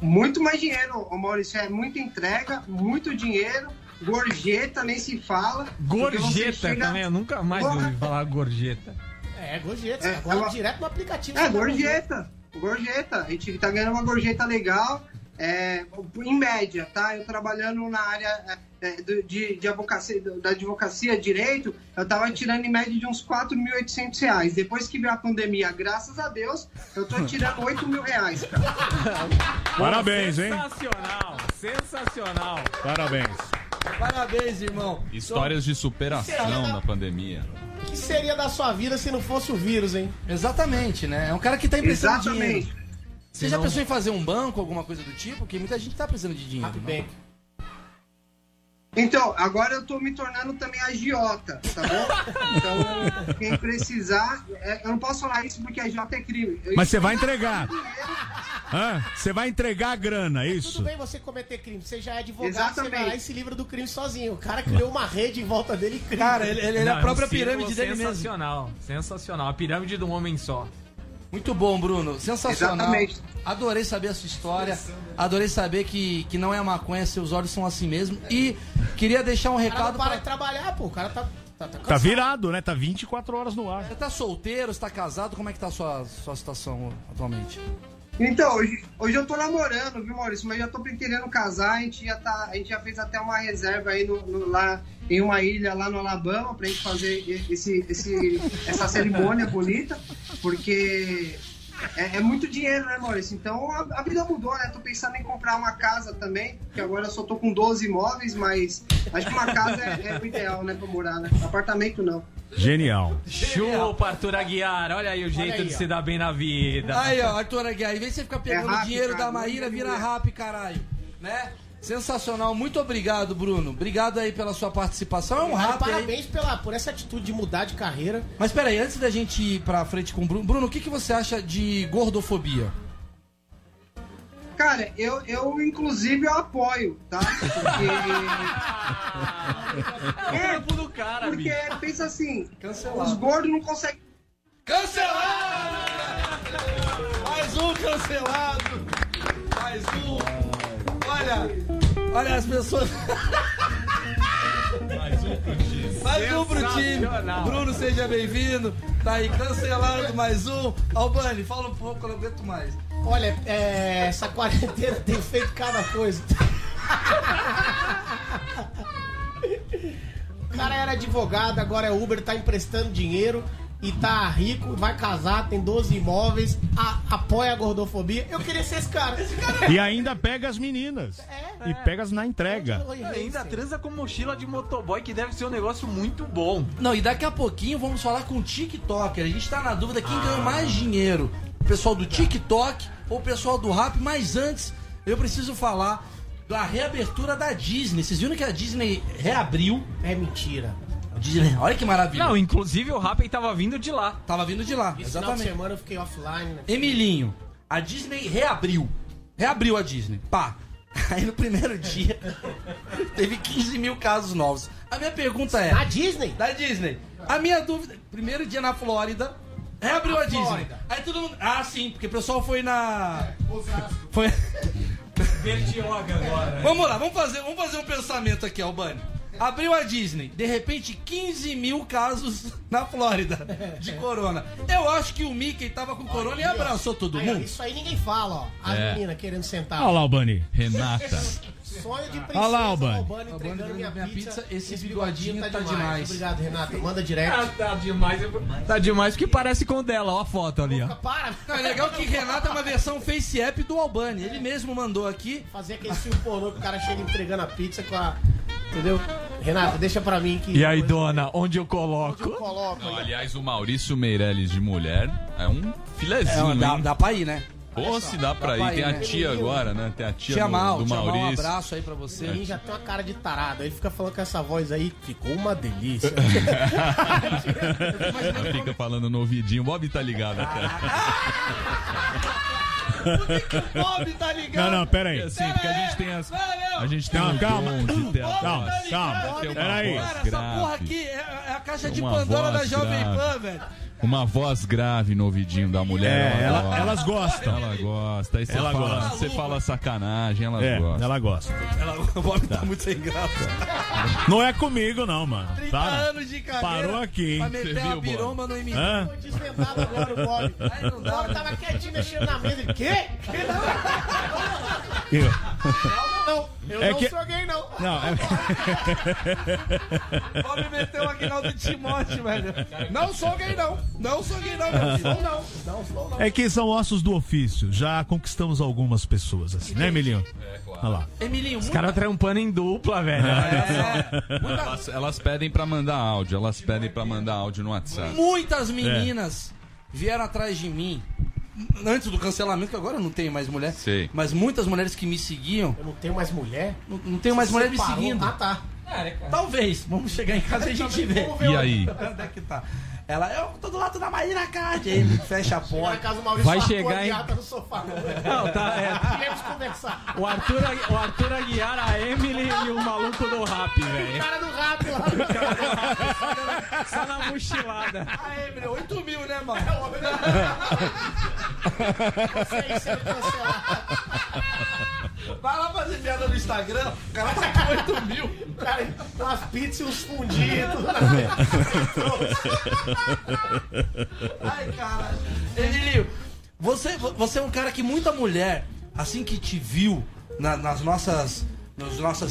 Muito mais dinheiro, Maurício. É muita entrega, muito dinheiro. Gorjeta, nem se fala. Gorjeta chega... também, eu nunca mais ouvi falar gorjeta. É, gorjeta. É, agora ela... direto no aplicativo. É, gorjeta. Gorjeta. A gente tá ganhando uma gorjeta legal. É, em média, tá? Eu trabalhando na área da advocacia, direito, eu tava tirando em média de uns R$4.800. Depois que veio a pandemia, graças a Deus, eu tô tirando R$8.000, cara. Parabéns, hein? Sensacional, sensacional. Parabéns. Parabéns, irmão. Histórias de superação na pandemia. O que seria da sua vida se não fosse o vírus, hein? Exatamente, né? É um cara que tá emprestando dinheiro. Você já pensou em fazer um banco, alguma coisa do tipo? Porque muita gente tá precisando de dinheiro. Bem. Então, agora eu tô me tornando também agiota, tá bom? Então, quem precisar... Eu não posso falar isso porque agiota é crime. Mas você vai entregar. Você vai entregar a grana, isso? Tudo bem você cometer crime. Você já é advogado, exatamente. Você vai lá e se livra do crime sozinho. O cara criou uma rede em volta dele e crime. Cara, ele é a própria pirâmide dele mesmo. Sensacional, sensacional. A pirâmide de um homem só. Muito bom, Bruno. Sensacional. Exatamente. Adorei saber a sua história. Adorei saber que não é maconha, seus olhos são assim mesmo. E queria deixar um recado... O cara não para de trabalhar, pô. O cara tá virado, né? Tá 24 horas no ar. Você tá solteiro, você tá casado? Como é que tá a sua situação atualmente? Então, hoje eu tô namorando, viu, Maurício? Mas já tô querendo casar. A gente já fez até uma reserva aí lá em uma ilha lá no Alabama pra gente fazer essa cerimônia bonita. Porque é muito dinheiro, né, Maurício? Então a vida mudou, né? Tô pensando em comprar uma casa também, que agora eu só tô com 12 imóveis, mas acho que uma casa é o ideal, né, pra morar, né? Apartamento não. Genial. Chupa, Arthur Aguiar. Olha aí o jeito de se dar bem na vida. Aí, ó, Arthur Aguiar, em vez de você ficar pegando Rappi, dinheiro cara, da Maíra, vira Rappi, caralho. Né? Sensacional, muito obrigado, Bruno. Obrigado aí pela sua participação. É um rápido. Parabéns por essa atitude de mudar de carreira. Mas peraí, antes da gente ir pra frente com o Bruno, o que você acha de gordofobia? Cara, eu inclusive eu apoio, tá? Porque. É o corpo do cara, porque bicho. Pensa assim, cancelado. Os gordos não conseguem. Cancelado! Mais um cancelado! Mais um! Olha as pessoas. Mais um pro time. Bruno, seja bem-vindo. Tá aí cancelado mais um. Albani, fala um pouco, eu não aguento mais. Olha, essa quarentena tem feito cada coisa. O cara era advogado, agora é Uber, tá emprestando dinheiro. E tá rico, vai casar, tem 12 imóveis, apoia a gordofobia. Eu queria ser esse cara. E ainda pega as meninas. É? E pega na entrega. Ainda transa com mochila de motoboy, que deve ser um negócio muito bom. Não, e daqui a pouquinho vamos falar com o TikToker. A gente tá na dúvida quem ganhou mais dinheiro. O pessoal do TikTok ou o pessoal do Rappi. Mas antes, eu preciso falar da reabertura da Disney. Vocês viram que a Disney reabriu? É mentira. Disney. Olha que maravilha. Não, inclusive o Rappi tava vindo de lá. Tava vindo de lá, exatamente. Final de semana eu fiquei offline. Né? Emilinho, a Disney reabriu. Reabriu a Disney. Pá. Aí no primeiro dia teve 15 mil casos novos. A minha pergunta é... Da Disney? Da Disney. A minha dúvida... Primeiro dia na Flórida, reabriu a Disney. Aí todo mundo... Ah, sim, porque o pessoal foi na... Osasco. Foi... Bertioga agora. Né? Vamos lá, vamos fazer um pensamento aqui, Albani. Abriu a Disney, de repente 15 mil casos na Flórida de corona. Eu acho que o Mickey tava com corona e abraçou todo mundo. Aí, isso aí ninguém fala, ó. A menina querendo sentar. Olha lá, Albani. Renata. Sonho de princesa. Olha lá, Albani entregando minha pizza. Esse bigodinho tá demais. Obrigado, Renata. Manda direto. Tá demais. Tá demais porque parece com o dela. Ó a foto ali, ó. Para. Não, é legal que Renata é uma versão face app do Albani. Ele mesmo mandou aqui. Fazer aquele filme pornô que o cara chega entregando a pizza com a... Entendeu? Renata, deixa pra mim que... E aí, dona, onde eu coloco? Onde eu coloco? Não, aliás, o Maurício Meireles de mulher é um filezinho, dá pra ir, né? Pô, se dá pra ir. Tem a tia agora, né? Tem a tia do Maurício. Um abraço aí pra você. Ele já tem uma cara de tarado. Aí fica falando com essa voz aí. Ficou uma delícia. Fica falando no ouvidinho. O Bob tá ligado até. Por que o Bob tá ligado? Não, pera aí. Assim, porque a gente tem as... A gente tem um calma. Calma. Peraí. Essa porra aqui é a caixa de Pandora da Jovem Pan, velho. Uma voz grave no ouvidinho da mulher. É, elas gostam. Ela gosta. Aí você fala sacanagem, elas gostam. Ela gosta. O Bob tá muito sem graça. Não é comigo, não, mano. 30 anos de carreira. Parou aqui, hein? Pra meter uma piroma no Emilinho. Foi desvendado agora o Bob. Aí não dá. O Bob tava quietinho mexendo na mesa. Ele, quê? Eu não sou gay, não. O Bob meteu o Aguinaldo Timóteo, velho. Não sou gay, não. Não sou gay, não, meu filho. Não. É que são ossos do ofício. Já conquistamos algumas pessoas, assim, né, Emilinho? É, claro. Olha lá. Emilinho, os caras trampando em dupla, velho. Elas pedem pra mandar áudio. Elas pedem pra mandar áudio no WhatsApp. Muitas meninas vieram atrás de mim. Antes do cancelamento, que agora eu não tenho mais mulher. Sei. Mas muitas mulheres que me seguiam. Eu não tenho mais mulher? Não tenho mais mulher me seguindo. Ah, tá. Cara. Talvez. Vamos chegar em casa e a gente vê. E aí? Onde é que tá? Ela, eu tô do lado da Maíra Cardi. Aí fecha a porta. Vai chegar, hein? Tá no sofá. Não, tá, Queremos conversar. O Arthur Aguiar, a Emily e o maluco do Rappi, velho. O cara do Rappi lá. Só na mochilada. A Emily, 8.000, né, mano? Você cancelar. Vai lá fazer piada no Instagram. O cara tá com 8.000. Cara, umas pizzas e uns fundidos. Ai, cara. Emilio, você é um cara que muita mulher, assim que te viu nas nossas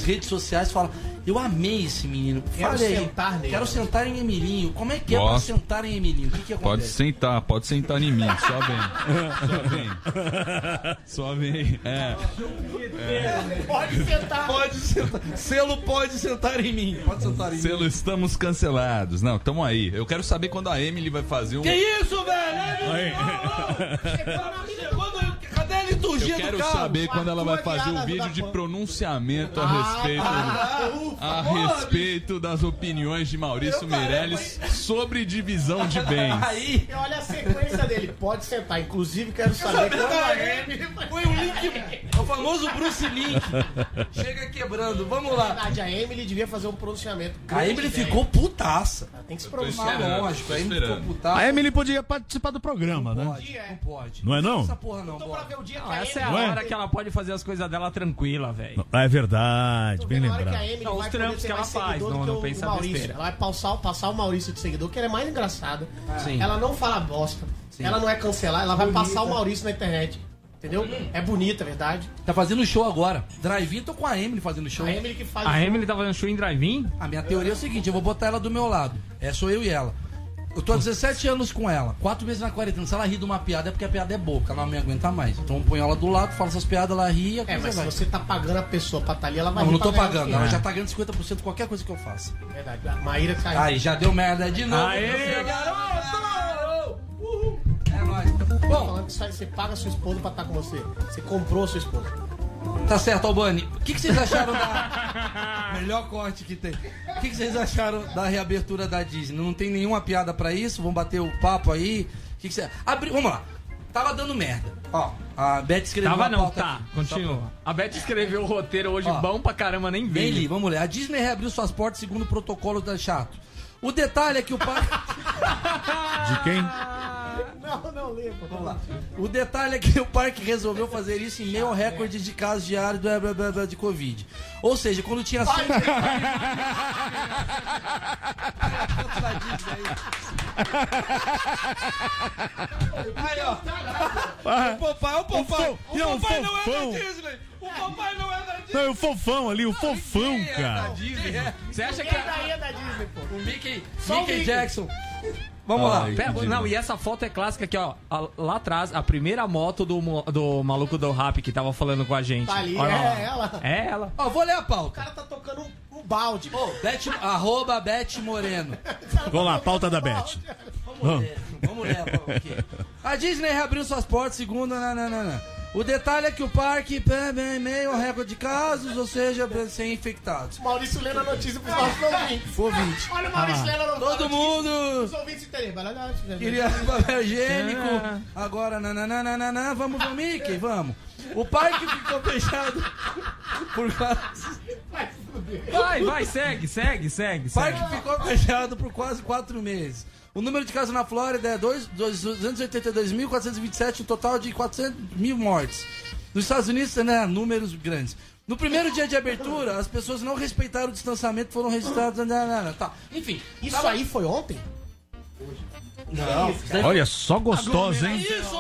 redes sociais, fala: eu amei esse menino. Quero sentar nele. Quero sentar em Emilinho. Como é que é pra sentar em Emilinho? O que acontece? Pode sentar em mim. Só vem. Pode sentar. Selo pode sentar em mim. Pode sentar em mim. Selo, estamos cancelados. Não, tamo aí. Eu quero saber quando a Emily vai fazer um... Que isso, velho? Chegou na... Cadê a liturgia do carro? Eu quero saber quando ela vai fazer um vídeo de pronunciamento a respeito das opiniões de Maurício Meireles sobre divisão de bens. Aí, olha a sequência dele. Pode sentar. Inclusive, quero saber quando a Emily... Foi o link, o famoso Bruce Link. Chega quebrando. Vamos lá. Na verdade, a Emily devia fazer um pronunciamento. A Emily ficou putaça. Ela tem que se pronunciar, lógico. A Emily ficou putaça. A Emily podia participar do programa, né? Não pode. Não é, não? Essa porra não. Essa é a hora que ela pode fazer as coisas dela tranquila, velho. É verdade, bem lembrado. Os trampos que ela faz, não pensa besteira. Ela vai passar o Maurício de seguidor, que ela é mais engraçada. Ela não fala bosta. Sim. Ela não é cancelar, ela vai passar o Maurício na internet. Entendeu? É bonita, é verdade. Tá fazendo show agora. Drive-in, tô com a Emily fazendo show. A Emily que faz. A Emily tá fazendo show em drive-in? A minha teoria é o seguinte, eu vou botar ela do meu lado. Sou eu e ela. Eu tô há 17 anos com ela, 4 meses na quarentena. Se ela ri de uma piada é porque a piada é boa, ela não me aguenta mais. Então eu ponho ela do lado, falo essas piadas, ela ri. Mas se você tá pagando a pessoa pra estar ali, ela vai rir. Não, tô pagando, ela já tá ganhando 50% de qualquer coisa que eu faça. Verdade, a Maíra caiu. Aí já deu merda de novo. Aê, garoto! Uhul! É nóis. Bom, falando que você paga a sua esposa pra estar com você. Você comprou a sua esposa. Tá certo, Albani. O que vocês acharam da... Melhor corte que tem. O que vocês acharam da reabertura da Disney? Não tem nenhuma piada pra isso? Vamos bater o papo aí? O que você... Vamos lá. Tava dando merda. Ó, a Beth escreveu... Tava não, tá. Aqui. Continua. A Beth escreveu o roteiro hoje, bom pra caramba, nem veio. Bem, vamos ler. A Disney reabriu suas portas segundo o protocolo da Chato. O detalhe é que o parque... De quem? Não lembro. Vamos lá. O detalhe é que o parque resolveu fazer isso em meio ao recorde de casos diários de Covid. Ou seja, quando tinha... Aí, ó. O papai não é da Disney. O papai não é da Disney. Não, é o fofão ali, o fofão, cara. É da Disney, Você acha que é da Disney, pô? O Mickey, Mickey Jackson. Vamos lá. E essa foto é clássica aqui, ó. Lá atrás, a primeira moto do maluco do Rappi que tava falando com a gente. Tá ali, é ela. Ó, vou ler a pauta. O cara tá tocando um balde. Arroba Beth Moreno. Vamos lá, pauta da Beth. Vamos ler a pauta aqui. A Disney reabriu suas portas segundo... O detalhe é que o parque meio recorde de casos, ou seja, sem infectados. Maurício lendo a notícia pros nossos ouvintes. Olha o Maurício lendo a notícia. Todo mundo. Os ouvintes interem. Queria papel higiênico. Agora, vamos pro Mickey, vamos. O parque ficou fechado por causa... Vai, segue. Parque ficou fechado por quase 4 meses. O número de casos na Flórida é 282.427, um total de 400.000 mortes. Nos Estados Unidos, né, números grandes. No primeiro dia de abertura, as pessoas não respeitaram o distanciamento, foram registradas... Tá. Enfim, isso tava... aí foi ontem? Hoje. Não. Cara. Olha, só gostoso, hein? Isso!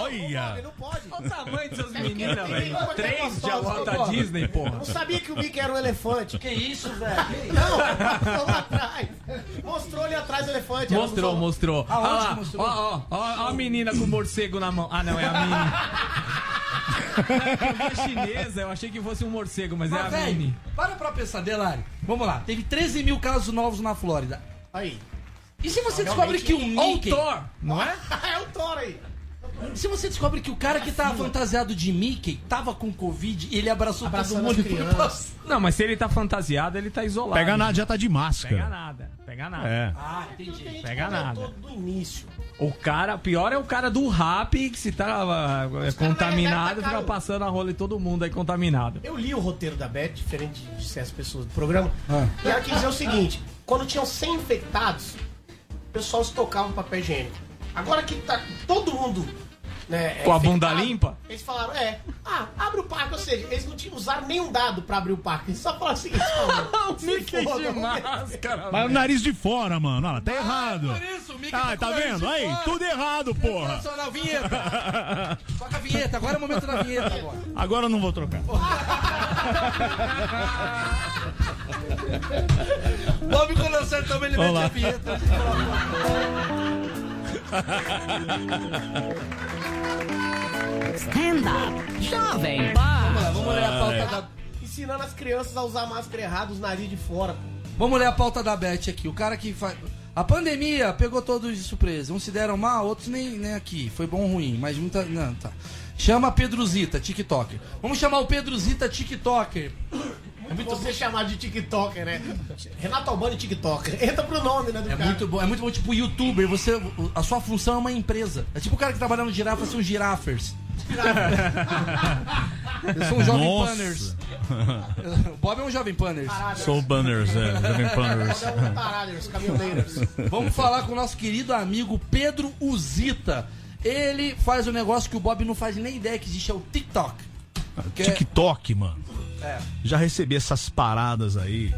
Olha! Não pode. Olha o tamanho dessas meninas, velho. 3 de alô da Disney, porra. Não sabia que o Mickey era um elefante. Que isso, velho? Não, lá atrás. Mostrou ali atrás o elefante. Mostrou. Ó, a menina com o morcego na mão. Ah, não, é a Minnie. É chinesa, eu achei que fosse um morcego, mas é a Minnie. Para pra pensar, Delari. Vamos lá. Teve 13.000 casos novos na Flórida. Aí. E se você descobre que o Mickey... Thor, não é? É o Thor aí. Se você descobre que o cara que tava fantasiado de Mickey tava com Covid e ele abraçou todo mundo e foi passando. Não, mas se ele tá fantasiado, ele tá isolado. Pega nada, já tá de máscara. Pega nada. É. Ah, entendi. Pega nada. Do início. O cara, pior é o cara do Rappi, que se tá contaminado, fica passando a rola em todo mundo aí contaminado. Eu li o roteiro da Beth, diferente de certas pessoas do programa, e ela quis dizer o seguinte: quando tinham 100 infectados, o pessoal estocava o papel higiênico. Agora que tá todo mundo, né, com a bunda limpa, eles falaram, abre o parque, ou seja, eles não usaram nenhum dado pra abrir o parque, eles só falaram assim, o Mickey de máscara, mas o nariz de fora, mano, olha, tá errado, por isso, o Mickey tá vendo, aí, fora. Tudo errado, porra, só na vinheta, toca a vinheta, agora é o momento da vinheta, agora eu não vou trocar. Bob com lançado também, ele mete a vinheta. Stand up, Jovem Pan. Vamos ler a pauta da... Ensinando as crianças a usar máscara errada, os nariz de fora, pô. Vamos ler a pauta da Beth aqui. O cara que faz... A pandemia pegou todos de surpresa. Uns se deram mal, outros nem aqui. Foi bom ou ruim, mas muita... Não, tá. Chama Pedro Uzita, TikToker. Vamos chamar o Pedro Uzita, TikToker. É muito você bom. Chamar de TikToker, né? Renato Albani, TikToker. Entra pro nome, né, do cara. É muito bom, tipo, YouTuber. Você, a sua função é uma empresa. É tipo o cara que trabalha no Girafa, são girafers. Eu sou um jovem Panners. O Bob é um jovem Panners. Sou Banners, jovem Panners. Vamos falar com o nosso querido amigo Pedro Uzita. Ele faz um negócio que o Bob não faz nem ideia que existe, é o TikTok. TikTok, mano. É. Já recebi essas paradas aí.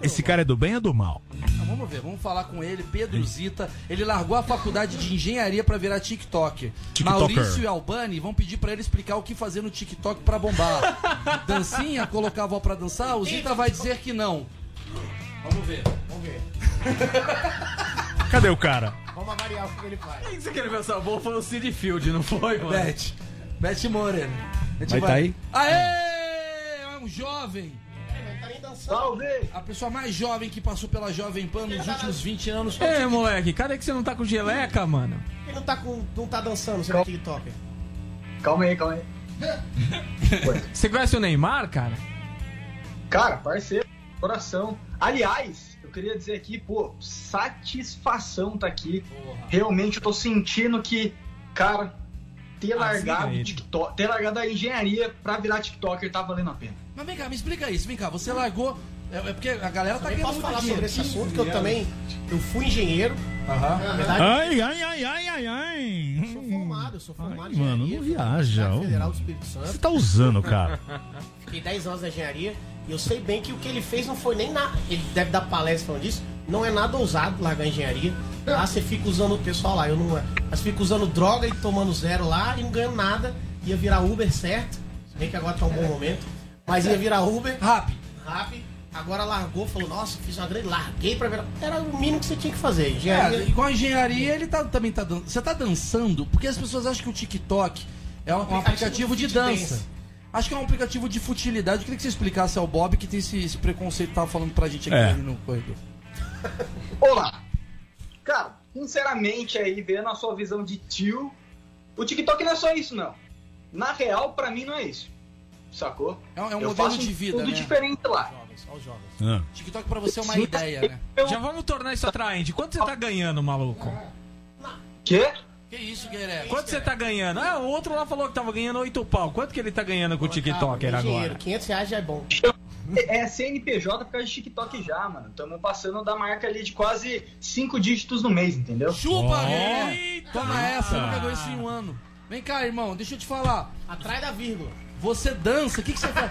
Esse cara é do bem ou do mal? Ah, vamos ver, vamos falar com ele, Pedro Zita. Ele largou a faculdade de engenharia pra virar TikToker. Maurício e Albani vão pedir pra ele explicar o que fazer no TikTok pra bombar. Dancinha, colocar a avó pra dançar, o Zita vai dizer que não. Vamos ver. Cadê o cara? Vamos avaliar o que ele faz. Quem você quer ver essa boa? Foi o Cid Field, não foi, mano? Beth Moreno. Vai tá aí? Aê! Um jovem. A pessoa mais jovem que passou pela Jovem Pan nos últimos 20 anos. Ei, moleque, cara, é que você não tá com geleca, mano? Ele não tá dançando, seu TikToker. Calma aí. Você conhece o Neymar, cara? Cara, parceiro, coração. Aliás, eu queria dizer aqui, pô, satisfação tá aqui. Porra. Realmente eu tô sentindo que, cara... Ter largado a engenharia pra virar TikToker tá valendo a pena. Mas vem cá, me explica isso. Vem cá, você largou... É porque a galera tá querendo... Posso falar sobre esse assunto, que eu também... Eu fui engenheiro. Na verdade... Ai. Eu sou formado em engenharia. Mano, não viaja. Federal do Espírito Santo. Você tá usando, cara. Fiquei 10 anos na engenharia. E eu sei bem que o que ele fez não foi nem nada... Ele deve dar palestra falando disso. Não é nada ousado largar a engenharia. Lá você fica usando o pessoal lá, eu não. Mas fica usando droga e tomando zero lá e não ganhando nada. Ia virar Uber, certo? Se bem que agora tá um bom momento. Mas ia virar Uber. Rappi. Agora largou, falou, nossa, fiz uma grande, larguei pra virar. Era o mínimo que você tinha que fazer. Engenharia... com a engenharia ele também tá dançando. Você tá dançando porque as pessoas acham que o TikTok é um aplicativo de dança. Acho que é um aplicativo de futilidade. Eu queria que você explicasse ao Bob, que tem esse preconceito que tava falando pra gente aqui ali no corredor. Olá! Cara, sinceramente aí, vendo a sua visão de tio, o TikTok não é só isso, não. Na real, pra mim, não é isso. Sacou? É um modelo de vida, tudo, né? Diferente lá. Olha os jovens. TikTok pra você é uma ideia, né? Já vamos tornar isso atraente. Quanto você tá ganhando, maluco? Quê? Que isso, Guilherme? Quanto você tá ganhando? Ah, o outro lá falou que tava ganhando 8 pau. Quanto que ele tá ganhando com o TikToker agora? 500 reais já é bom. É CNPJ por causa de TikTok já, mano. Estamos passando da marca ali de quase 5 dígitos no mês, entendeu? Chupa, velho! Oh, toma essa, eu nunca dou isso em um ano. Vem cá, irmão, deixa eu te falar. Atrás da vírgula. Você dança, o que você faz?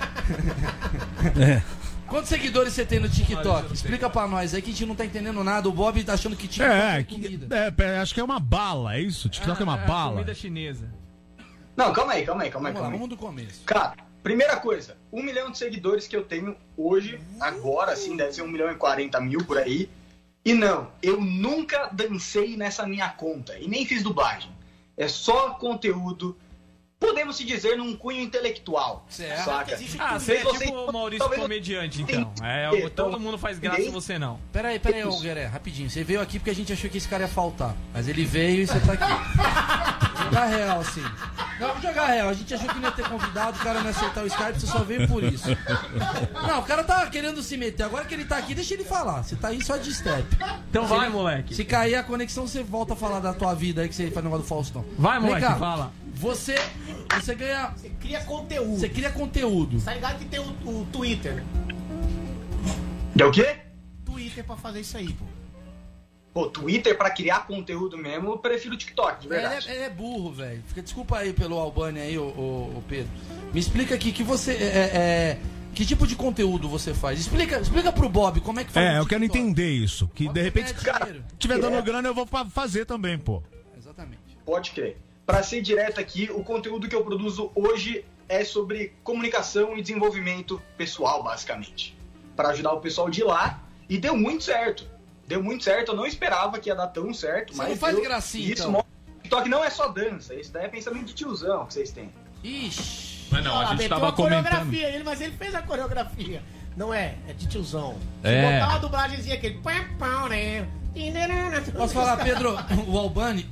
Quantos seguidores você tem no TikTok? Explica pra nós aí que a gente não tá entendendo nada. O Bob tá achando que TikTok é comida. Acho que é uma bala, é isso? TikTok é uma bala. Comida chinesa. Não, calma aí. Vamos do começo. Cara, primeira coisa, 1 milhão de seguidores que eu tenho hoje, agora sim, deve ser 1.040.000 por aí. E não, eu nunca dancei nessa minha conta e nem fiz dublagem. É só conteúdo, podemos se dizer, num cunho intelectual, certo. Saca? Você é tipo o Maurício talvez comediante, então. Todo mundo faz graça e você não. Peraí, Algueré, rapidinho. Você veio aqui porque a gente achou que esse cara ia faltar, mas ele veio e você tá aqui. Jogar real, sim. Não, jogar real. A gente achou que não ia ter convidado, o cara não ia aceitar o Skype, você só veio por isso. Não, o cara tá querendo se meter. Agora que ele tá aqui, deixa ele falar. Você tá aí só de step. Então se vai, ele, moleque. Se cair a conexão, você volta a falar da tua vida aí que você faz negócio do Faustão. Vai, moleque, cá, fala. Você ganha... Você cria conteúdo. Você cria conteúdo. Tá ligado que tem o Twitter. É o quê? Twitter pra fazer isso aí, pô. Pô, Twitter pra criar conteúdo mesmo, eu prefiro o TikTok, de verdade. Ele é burro, velho. Desculpa aí pelo Albani aí, ô Pedro. Me explica aqui que você... que tipo de conteúdo você faz? Explica pro Bob como é que faz o TikTok. Eu quero entender isso. Que Bob de repente, se tiver dando grana, eu vou fazer também, pô. Exatamente. Pode crer. Pra ser direto aqui, o conteúdo que eu produzo hoje é sobre comunicação e desenvolvimento pessoal, basicamente. Pra ajudar o pessoal de lá. E deu muito certo. Eu não esperava que ia dar tão certo. Você mas não faz gracinha, isso então. TikTok não é só dança, isso daí é pensamento de tiozão que vocês têm. Ixi. Mas não, a gente tava comentando. Coreografia, mas ele fez a coreografia. Não é de tiozão. Se botar uma dublagemzinha aquele... Posso falar, Pedro, o Albani...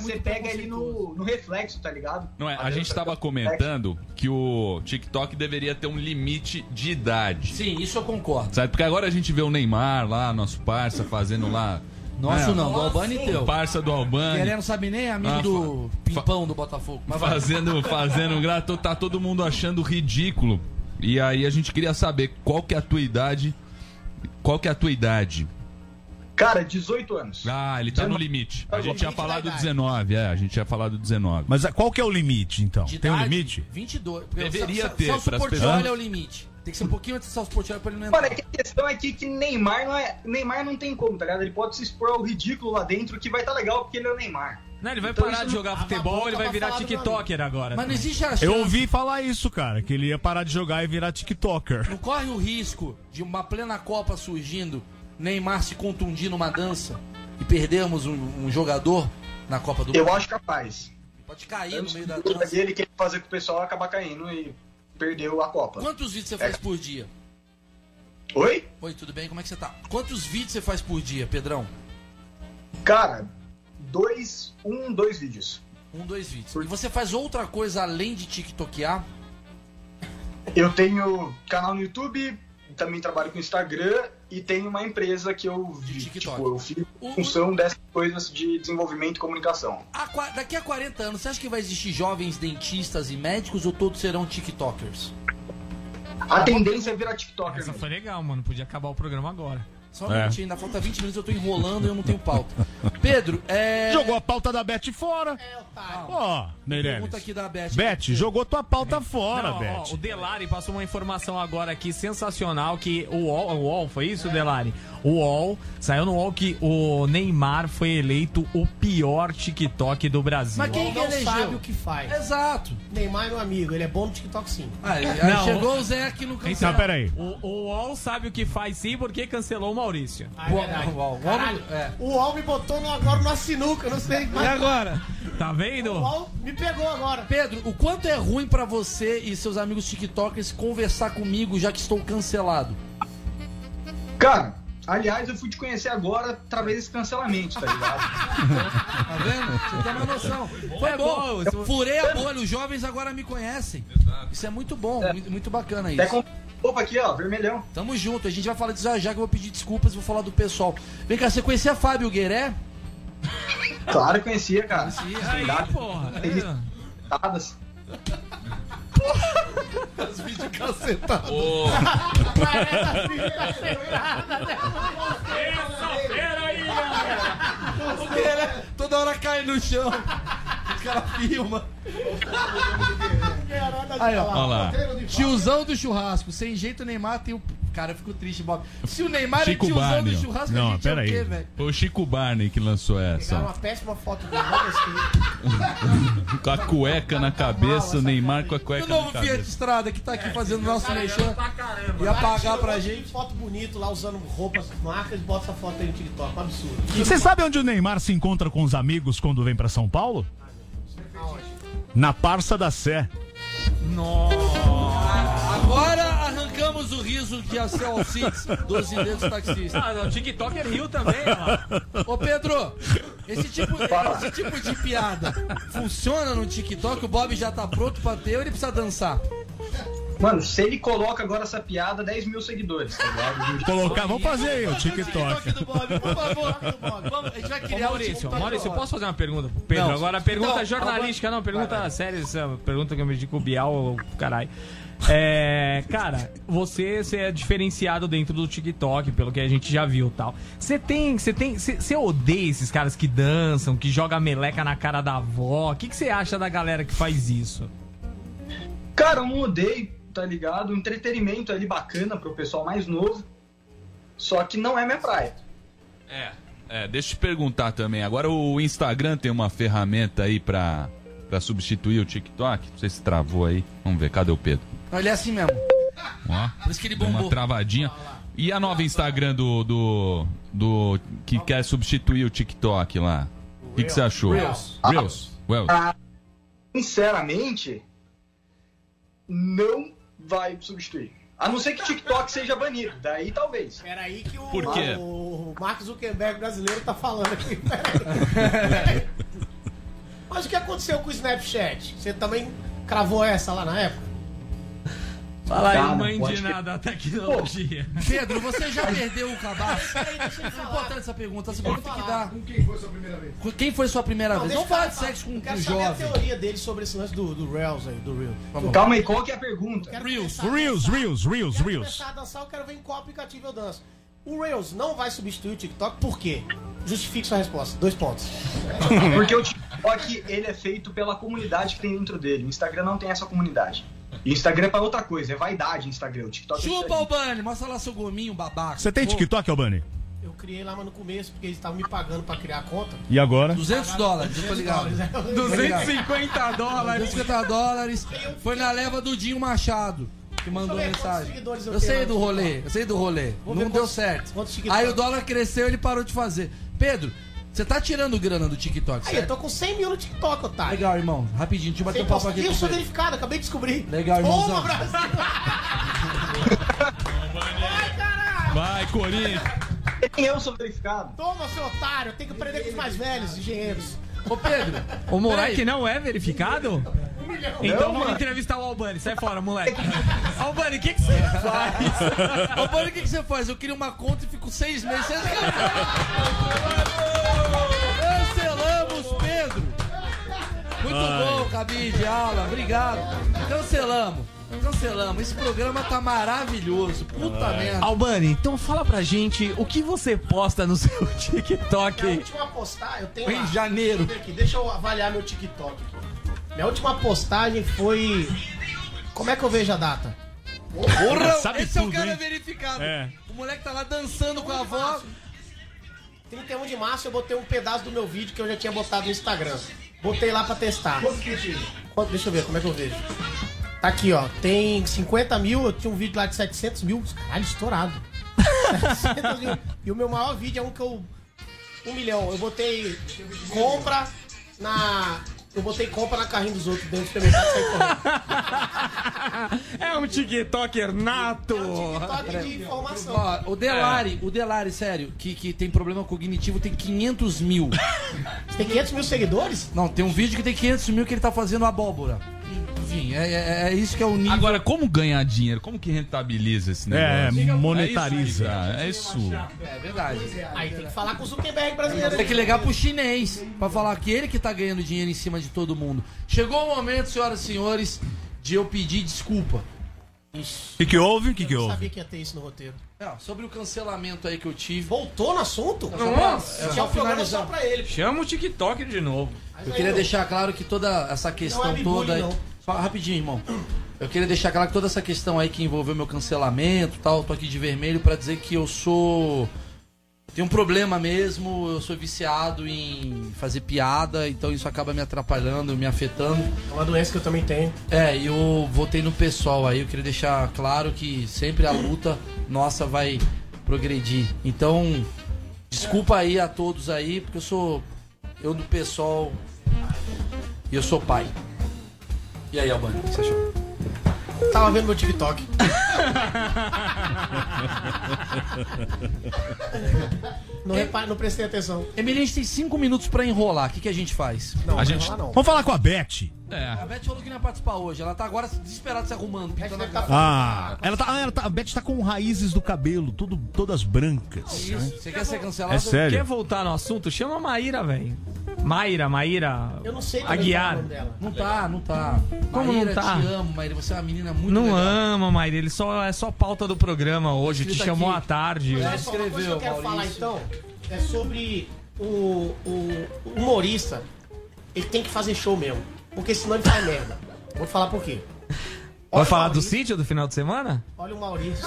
Você pega ele no reflexo, tá ligado? Não é, a gente tava comentando que o TikTok deveria ter um limite de idade. Sim, isso eu concordo. Sabe, porque agora a gente vê o Neymar lá, nosso parça, fazendo lá... do Albani e teu. Parça do Albani. Ele não sabe nem amigo do Pimpão do Botafogo. Mas fazendo graça, tá todo mundo achando ridículo. E aí a gente queria saber qual que é a tua idade... Cara, 18 anos. Ah, ele tá 19. No limite. A gente tinha falado 19, a gente tinha falado 19. Mas qual que é o limite, então? De Tem idade, um limite? 22. Deveria ter. Só o Portiolho é o limite. Tem que ser um pouquinho antes de Celso Portiolho pra ele não entrar. Mano, a questão é que Neymar Neymar não tem como, tá ligado? Ele pode se expor ao ridículo lá dentro, que vai estar legal porque ele é o Neymar. Não, ele vai parar de jogar futebol, ele vai virar TikToker agora. Mas não existe a chance. Eu ouvi falar isso, cara, que ele ia parar de jogar e virar TikToker. Não corre o risco de uma plena Copa surgindo... Neymar se contundir numa dança e perdermos um jogador na Copa do Mundo? Eu acho capaz. Pode cair no meio da dança. Ele quer fazer com o pessoal acabar caindo e perdeu a Copa. Quantos vídeos você faz por dia? Oi, tudo bem? Como é que você tá? Quantos vídeos você faz por dia, Pedrão? Cara, dois vídeos. Dois vídeos. E você faz outra coisa além de tiktokear? Eu tenho canal no YouTube, também trabalho com Instagram... E tem uma empresa que eu vi, eu fiz função dessas coisas de desenvolvimento e comunicação. Daqui a 40 anos, você acha que vai existir jovens dentistas e médicos ou todos serão tiktokers? A tendência é virar tiktoker. Essa foi legal, mano. Podia acabar o programa agora. Só um minutinho, ainda falta 20 minutos, eu tô enrolando e eu não tenho pauta. Pedro, jogou a pauta da Beth fora. Ó, Meireles. Pergunta aqui da Beth. Beth, jogou tua pauta fora, não, Beth. Ó, o Delari passou uma informação agora aqui sensacional que o UOL foi isso, Delari? O UOL, saiu no UOL que o Neymar foi eleito o pior TikTok do Brasil. Mas quem não sabe o que faz. Exato. Neymar é meu amigo, ele é bom no TikTok sim. Aí chegou o Zé aqui no cancelou. Então, peraí. O UOL sabe o que faz sim, porque cancelou uma Maurício. O UOL me botou agora na sinuca, não sei. Mas... E agora? Tá vendo? O UOL me pegou agora. Pedro, o quanto é ruim pra você e seus amigos tiktokers conversar comigo já que estou cancelado? Cara, aliás, eu fui te conhecer agora através desse cancelamento, tá ligado? Tá vendo? Você tem uma noção. Foi bom. Eu furei a bolha, os jovens agora me conhecem. Exato. Isso é muito bom, muito bacana isso. Opa, aqui, ó, vermelhão. Tamo junto, a gente vai falar disso já, que eu vou pedir desculpas, vou falar do pessoal. Vem cá, você conhecia a Fábio Gueré? Claro que conhecia, cara. Aí, porra. Porra. As vídeos cacetadas. Oh. Parece as vídeos cacetadas. Terça-feira aí, galera. Toda hora cai no chão. Os caras filmam. Aí, ó. Olha lá. Tiozão do churrasco. Sem jeito, Neymar tem o... Cara, eu fico triste, Bob. Se o Neymar é tiozão do churrasco, não, a gente é o quê, velho? Foi o Chico Barney que lançou essa. Pegaram uma péssima foto do Neymar. Com a cueca na cabeça, o Neymar com a cueca na cabeça. O novo Fiat Strada que tá aqui fazendo o nosso mexão. Ia pagar pra gente. Foto bonito lá, usando roupas, marcas, bota essa foto aí no TikTok. Absurdo. Você sabe onde o Neymar se encontra com os amigos quando vem pra São Paulo? Na Parça da Sé. Nossa. Agora arrancamos o riso de Alcides, 12 dedos taxistas. Ah, não, TikToker riu também, ó. Ô, Pedro, esse tipo de piada funciona no TikTok? O Bob já tá pronto pra ter ou ele precisa dançar? Mano, se ele coloca agora essa piada, 10 mil seguidores. Colocar, vamos fazer aí o TikTok do Bob, por favor. Vamos, a gente vai criar. Ô, Maurício, eu posso fazer uma pergunta pro Pedro? Não, agora, pergunta não, jornalística, não, pergunta séria, essa pergunta que eu me digo, Bial, caralho. É, cara, você é diferenciado dentro do TikTok, pelo que a gente já viu e tal. Você odeia esses caras que dançam, que jogam meleca na cara da avó? O que você acha da galera que faz isso? Cara, eu não odeio, tá ligado? Um entretenimento ali bacana pro pessoal mais novo, só que não é minha praia. É, deixa eu te perguntar também. Agora o Instagram tem uma ferramenta aí pra substituir o TikTok? Não sei se travou aí. Vamos ver, cadê o Pedro? Ele é assim mesmo. Ó, por isso que ele bombou. Uma travadinha. E a nova Instagram do que quer substituir o TikTok lá? O que você achou? Reels. Sinceramente, não vai substituir. A não ser que o TikTok seja banido. Daí talvez. Peraí que o Mark Zuckerberg brasileiro tá falando aqui. Peraí. Mas o que aconteceu com o Snapchat? Você também cravou essa lá na época? Fala aí, cara, mãe de nada, tecnologia. Pô, Pedro, você já perdeu o cabaço? Peraí, deixa eu falar. É importante essa pergunta. Essa pergunta tem que dar. Com quem foi sua primeira vez? Vamos falar de sexo com o jovem. A teoria dele sobre esse lance do Reels aí, do Reels. Calma aí, qual que é a pergunta? Reels. Se eu começar a dançar, eu quero ver em qual aplicativo eu danço. O Reels não vai substituir o TikTok, por quê? Justifique sua resposta. 2 pontos. Porque o TikTok, ele é feito pela comunidade que tem dentro dele. O Instagram não tem essa comunidade. E o Instagram é pra outra coisa, é vaidade. Instagram, o TikTok. Chupa, Albani, mostra lá seu gominho, babaca. Você tem TikTok, Albani? Eu criei lá, mas no começo, porque eles estavam me pagando pra criar a conta. E agora? $200, eu tô ligado. $250. $250. Foi na leva do Dinho Machado. Que mandou mensagem. Eu sei do rolê. Não deu certo. Aí o dólar cresceu e ele parou de fazer. Pedro, você tá tirando grana do TikTok, certo? Aí, eu tô com 100 mil no TikTok, otário. Legal, irmão. Rapidinho, deixa eu bater um papo aqui. Eu sou verificado, acabei de descobrir. Legal, irmão. Toma, Brasil! Vai, caralho! Vai, Corinthians! Eu sou verificado. Toma, seu otário. Eu tenho que aprender com os mais velhos, engenheiros. Ô, Pedro, o moleque não é verificado? Então vamos entrevistar o Albani. Sai fora, moleque. Albani, o que você faz? Albani, o que você faz? Eu crio uma conta e fico 6 meses. Cancelamos, Pedro. Muito bom, Cabide, Alan. Obrigado. Cancelamos. Esse programa tá maravilhoso. Puta merda. Albani, então fala pra gente o que você posta no seu TikTok. Minha última postagem, eu tenho em janeiro. Deixa eu avaliar meu TikTok aqui. Minha última postagem foi... Como é que eu vejo a data? Porra, esse tudo, é o cara, hein? Verificado. É. O moleque tá lá dançando com a avó. 31 de março eu botei um pedaço do meu vídeo que eu já tinha botado no Instagram. Botei lá pra testar. Deixa eu ver, como é que eu vejo? Tá aqui, ó. Tem 50 mil, eu tinha um vídeo lá de 700 mil. Caralho, estourado. 700 mil. E o meu maior vídeo é um que eu... 1 milhão. Eu botei compra na... Eu botei compra na carrinha dos outros dentro do supermercado e saí correndo. É um TikToker nato! É um TikTok de informação. Ó, o Delari, sério, que tem problema cognitivo, tem 500 mil. Você tem 500 mil seguidores? Não, tem um vídeo que tem 500 mil que ele tá fazendo abóbora. Enfim, é isso que é o nível. Agora, como ganhar dinheiro? Como que rentabiliza esse negócio? É, monetariza. É isso. É verdade. Aí tem que falar com o Zuckerberg brasileiro. Tem que ligar pro chinês pra falar que ele que tá ganhando dinheiro em cima de todo mundo. Chegou o momento, senhoras e senhores, de eu pedir desculpa. O que houve? O que houve? Eu sabia que ia ter isso no roteiro. Não, sobre o cancelamento aí que eu tive. Voltou no assunto? Nossa! Só finalizar pra ele. Chama o TikTok de novo. Eu queria deixar claro que toda essa questão toda... Só rapidinho, irmão. Eu queria deixar claro que toda essa questão aí que envolveu meu cancelamento e tal, eu tô aqui de vermelho pra dizer que eu sou... Tem um problema mesmo, eu sou viciado em fazer piada, então isso acaba me atrapalhando, me afetando. É uma doença que eu também tenho. É, e eu votei no pessoal aí, eu queria deixar claro que sempre a luta nossa vai progredir. Então, desculpa aí a todos aí, porque eu sou... Eu do pessoal e eu sou pai. E aí, Albani, o que você achou? Tava vendo meu TikTok. Não prestei atenção. Emily, a gente tem 5 minutos pra enrolar. O que a gente faz? Não. Vamos falar com a Beth. É. A Beth falou que não ia participar hoje. Ela tá agora desesperada se arrumando. A Beth tá com raízes do cabelo, todas brancas. Isso. Né? Você quer ser cancelado? É sério. Quer voltar no assunto? Chama a Maíra, velho. Maíra. Eu não sei Aguiar. O nome dela. Não tá. Como Maíra, não tá? Te amo, Maíra. Você é uma menina muito legal. Ama, Maíra. Ele só é só pauta do programa hoje. Escrita te chamou aqui. À tarde. Mas escreveu, uma coisa que eu quero falar então é sobre o humorista. Ele tem que fazer show mesmo, porque senão ele faz merda. Vou falar por quê. Vai falar do sítio do final de semana? Olha o Maurício.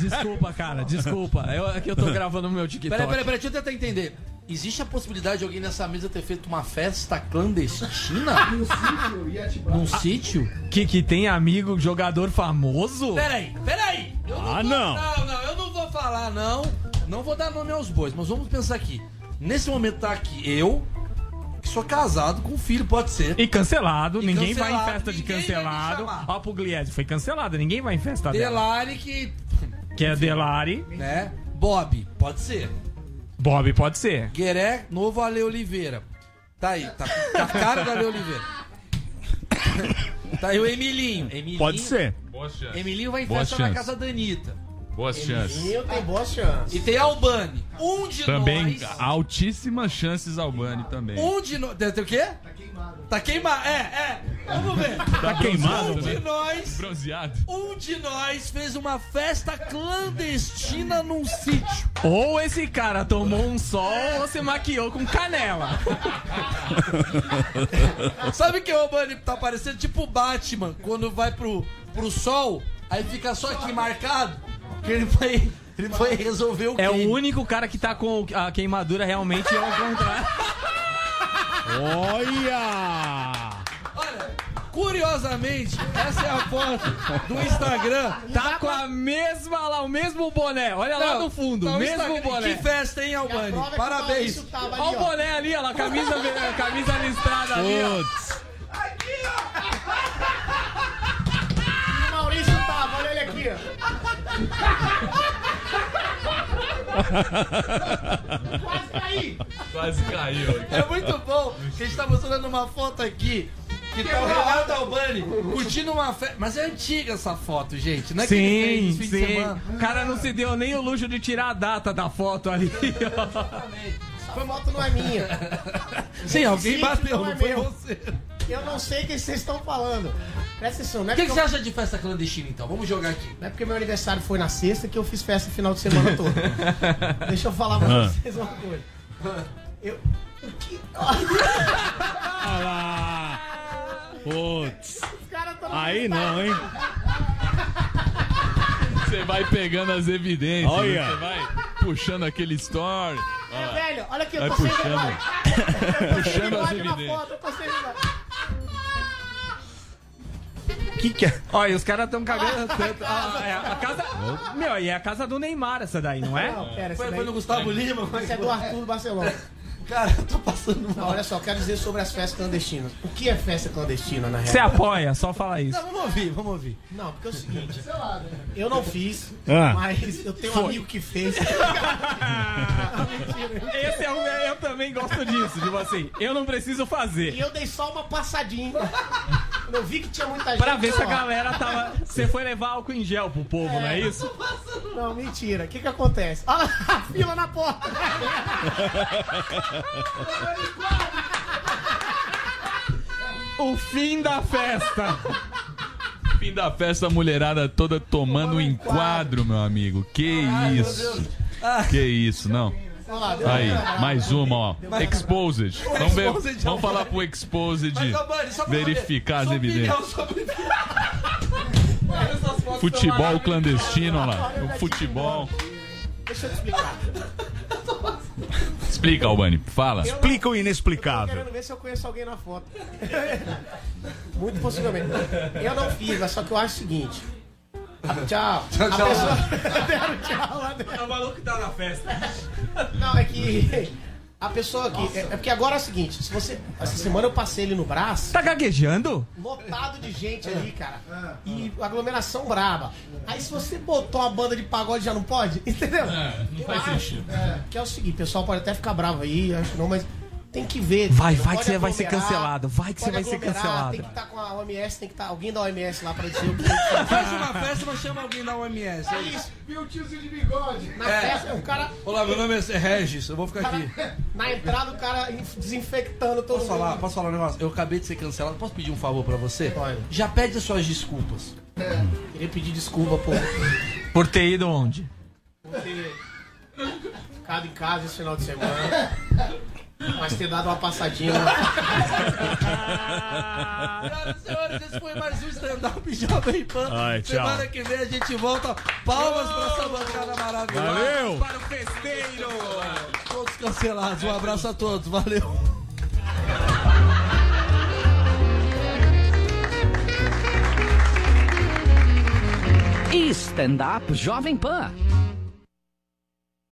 Desculpa, cara, desculpa. Aqui eu tô gravando o meu TikTok. Peraí, deixa eu tentar entender. Existe a possibilidade de alguém nessa mesa ter feito uma festa clandestina? Num sítio? Que tem amigo, jogador famoso? Peraí. Eu não. Eu não vou falar, não. Não vou dar nome aos bois, mas vamos pensar aqui. Nesse momento tá aqui eu, que sou casado com um filho, pode ser. E cancelado, ninguém vai em festa de cancelado. Ó, a Pugliese foi cancelada, ninguém vai em festa Delari dela. Que é Delari. Né? Bob, pode ser. Gueré, novo Ale Oliveira. Tá aí, tá cara da Ale Oliveira. Tá aí o Emilinho. Pode ser. Emilinho vai em festa na casa da Anitta. Boas chances. Eu tenho boas chances. E tem Albani. Um de também, nós... Também, altíssimas chances Albani também. Um de nós... Tem o quê? Tá queimado. É. Vamos ver. Tá queimado, um de nós... Bronzeado. Um de nós fez uma festa clandestina num sítio. Ou esse cara tomou um sol ou se maquiou com canela. Sabe que o Albani tá parecendo tipo o Batman, quando vai pro sol, aí fica só aqui marcado. Que ele foi resolver o crime. É o único cara que tá com a queimadura realmente ao contrário. Olha, curiosamente, essa é a foto do Instagram. Tá com a mesma lá, o mesmo boné. Olha lá no fundo, tá o mesmo Instagram, boné. Que festa, hein, Albani? Parabéns. Olha o boné ali, olha lá, camisa listrada ali, ó. Aqui, ó. Maurício tava, olha ele aqui, ó. Quase caiu. É muito bom que a gente tá mostrando uma foto aqui que tá o Renato Albani curtindo uma festa. Mas é antiga essa foto, gente. Não é sim. O cara não se deu nem o luxo de tirar a data da foto ali, ó. Exatamente. A foto não é minha. Sim, alguém bateu, não foi você. Eu não sei o que vocês estão falando. Presta atenção, né? O que você acha de festa clandestina, então? Vamos jogar aqui. Não é porque meu aniversário foi na sexta que eu fiz festa no final de semana todo. Deixa eu falar pra vocês uma coisa. O que... Olha lá. Putz. Aí não, hein? Você vai pegando as evidências. Olha. Né? Você vai puxando aquele story. Velho, olha aqui, eu tô sem vergonha. Puxando as evidências. Eu tô sem vergonha. Que é? Olha, os caras estão cagando tanto. A casa. Meu, e é a casa do Neymar essa daí, não é? Não, pera, foi no Gustavo Lima, mas é do Arthur do Barcelona. Cara, eu tô passando mal. Olha só, quero dizer sobre as festas clandestinas. O que é festa clandestina, na real? Você apoia, só fala isso. Não, vamos ouvir. Não, porque é o seguinte, sei lá, né? Eu não fiz, mas eu tenho um amigo que fez. Esse é o meu, eu também gosto disso, tipo assim, eu não preciso fazer. E eu dei só uma passadinha. Eu vi que tinha muita gente. Pra ver se a galera tava... Você foi levar álcool em gel pro povo, não é isso? Não, mentira. O que que acontece? Olha lá, a fila na porta. O fim da festa. Fim da festa, a mulherada toda tomando um enquadro, meu amigo. Que isso. Que isso, não. Aí, mais uma, ó. Exposed. Vamos ver, vamos falar pro Exposed verificar as evidências. Futebol clandestino, ó lá. O futebol. Deixa eu te explicar. Explica, Albani, fala. Explica o inexplicável. Eu tô querendo ver se eu conheço alguém na foto. Muito possivelmente. Eu não fiz, mas só que eu acho o seguinte. Tchau. Tchau, tchau. Deram tchau lá dentro. É o maluco que tá na festa. Não, é que a pessoa que... É porque agora é o seguinte, se você... Essa semana eu passei ele no braço. Tá gaguejando? Lotado de gente ali, cara. E aglomeração braba. Aí se você botou uma banda de pagode já não pode, entendeu? Não faz sentido. Que é o seguinte, o pessoal pode até ficar bravo aí, acho que não, mas... Tem que ver. Vai que você vai ser cancelado. Vai que você vai ser cancelado. Tem que estar com a OMS, tem que estar alguém da OMS lá pra dizer o que faz uma festa, mas chama alguém da OMS. É isso. Meu tiozinho de bigode. Na festa, o cara... Olá, meu nome é Regis, eu vou ficar aqui. Na entrada, o cara desinfectando todo mundo. Posso falar um negócio? Eu acabei de ser cancelado. Posso pedir um favor pra você? Pode. Já pede as suas desculpas. Queria pedir desculpa, pô. Por ter ido onde? Por ter ficado em casa esse final de semana. Mas ter dado uma passadinha. Senhoras e senhores, esse foi mais um stand-up Jovem Pan. Ai, semana que vem a gente volta. Palmas pra essa bancada maravilhosa. Valeu! Para o festeiro. Todos cancelados. Um abraço a todos. Valeu! Stand-up Jovem Pan.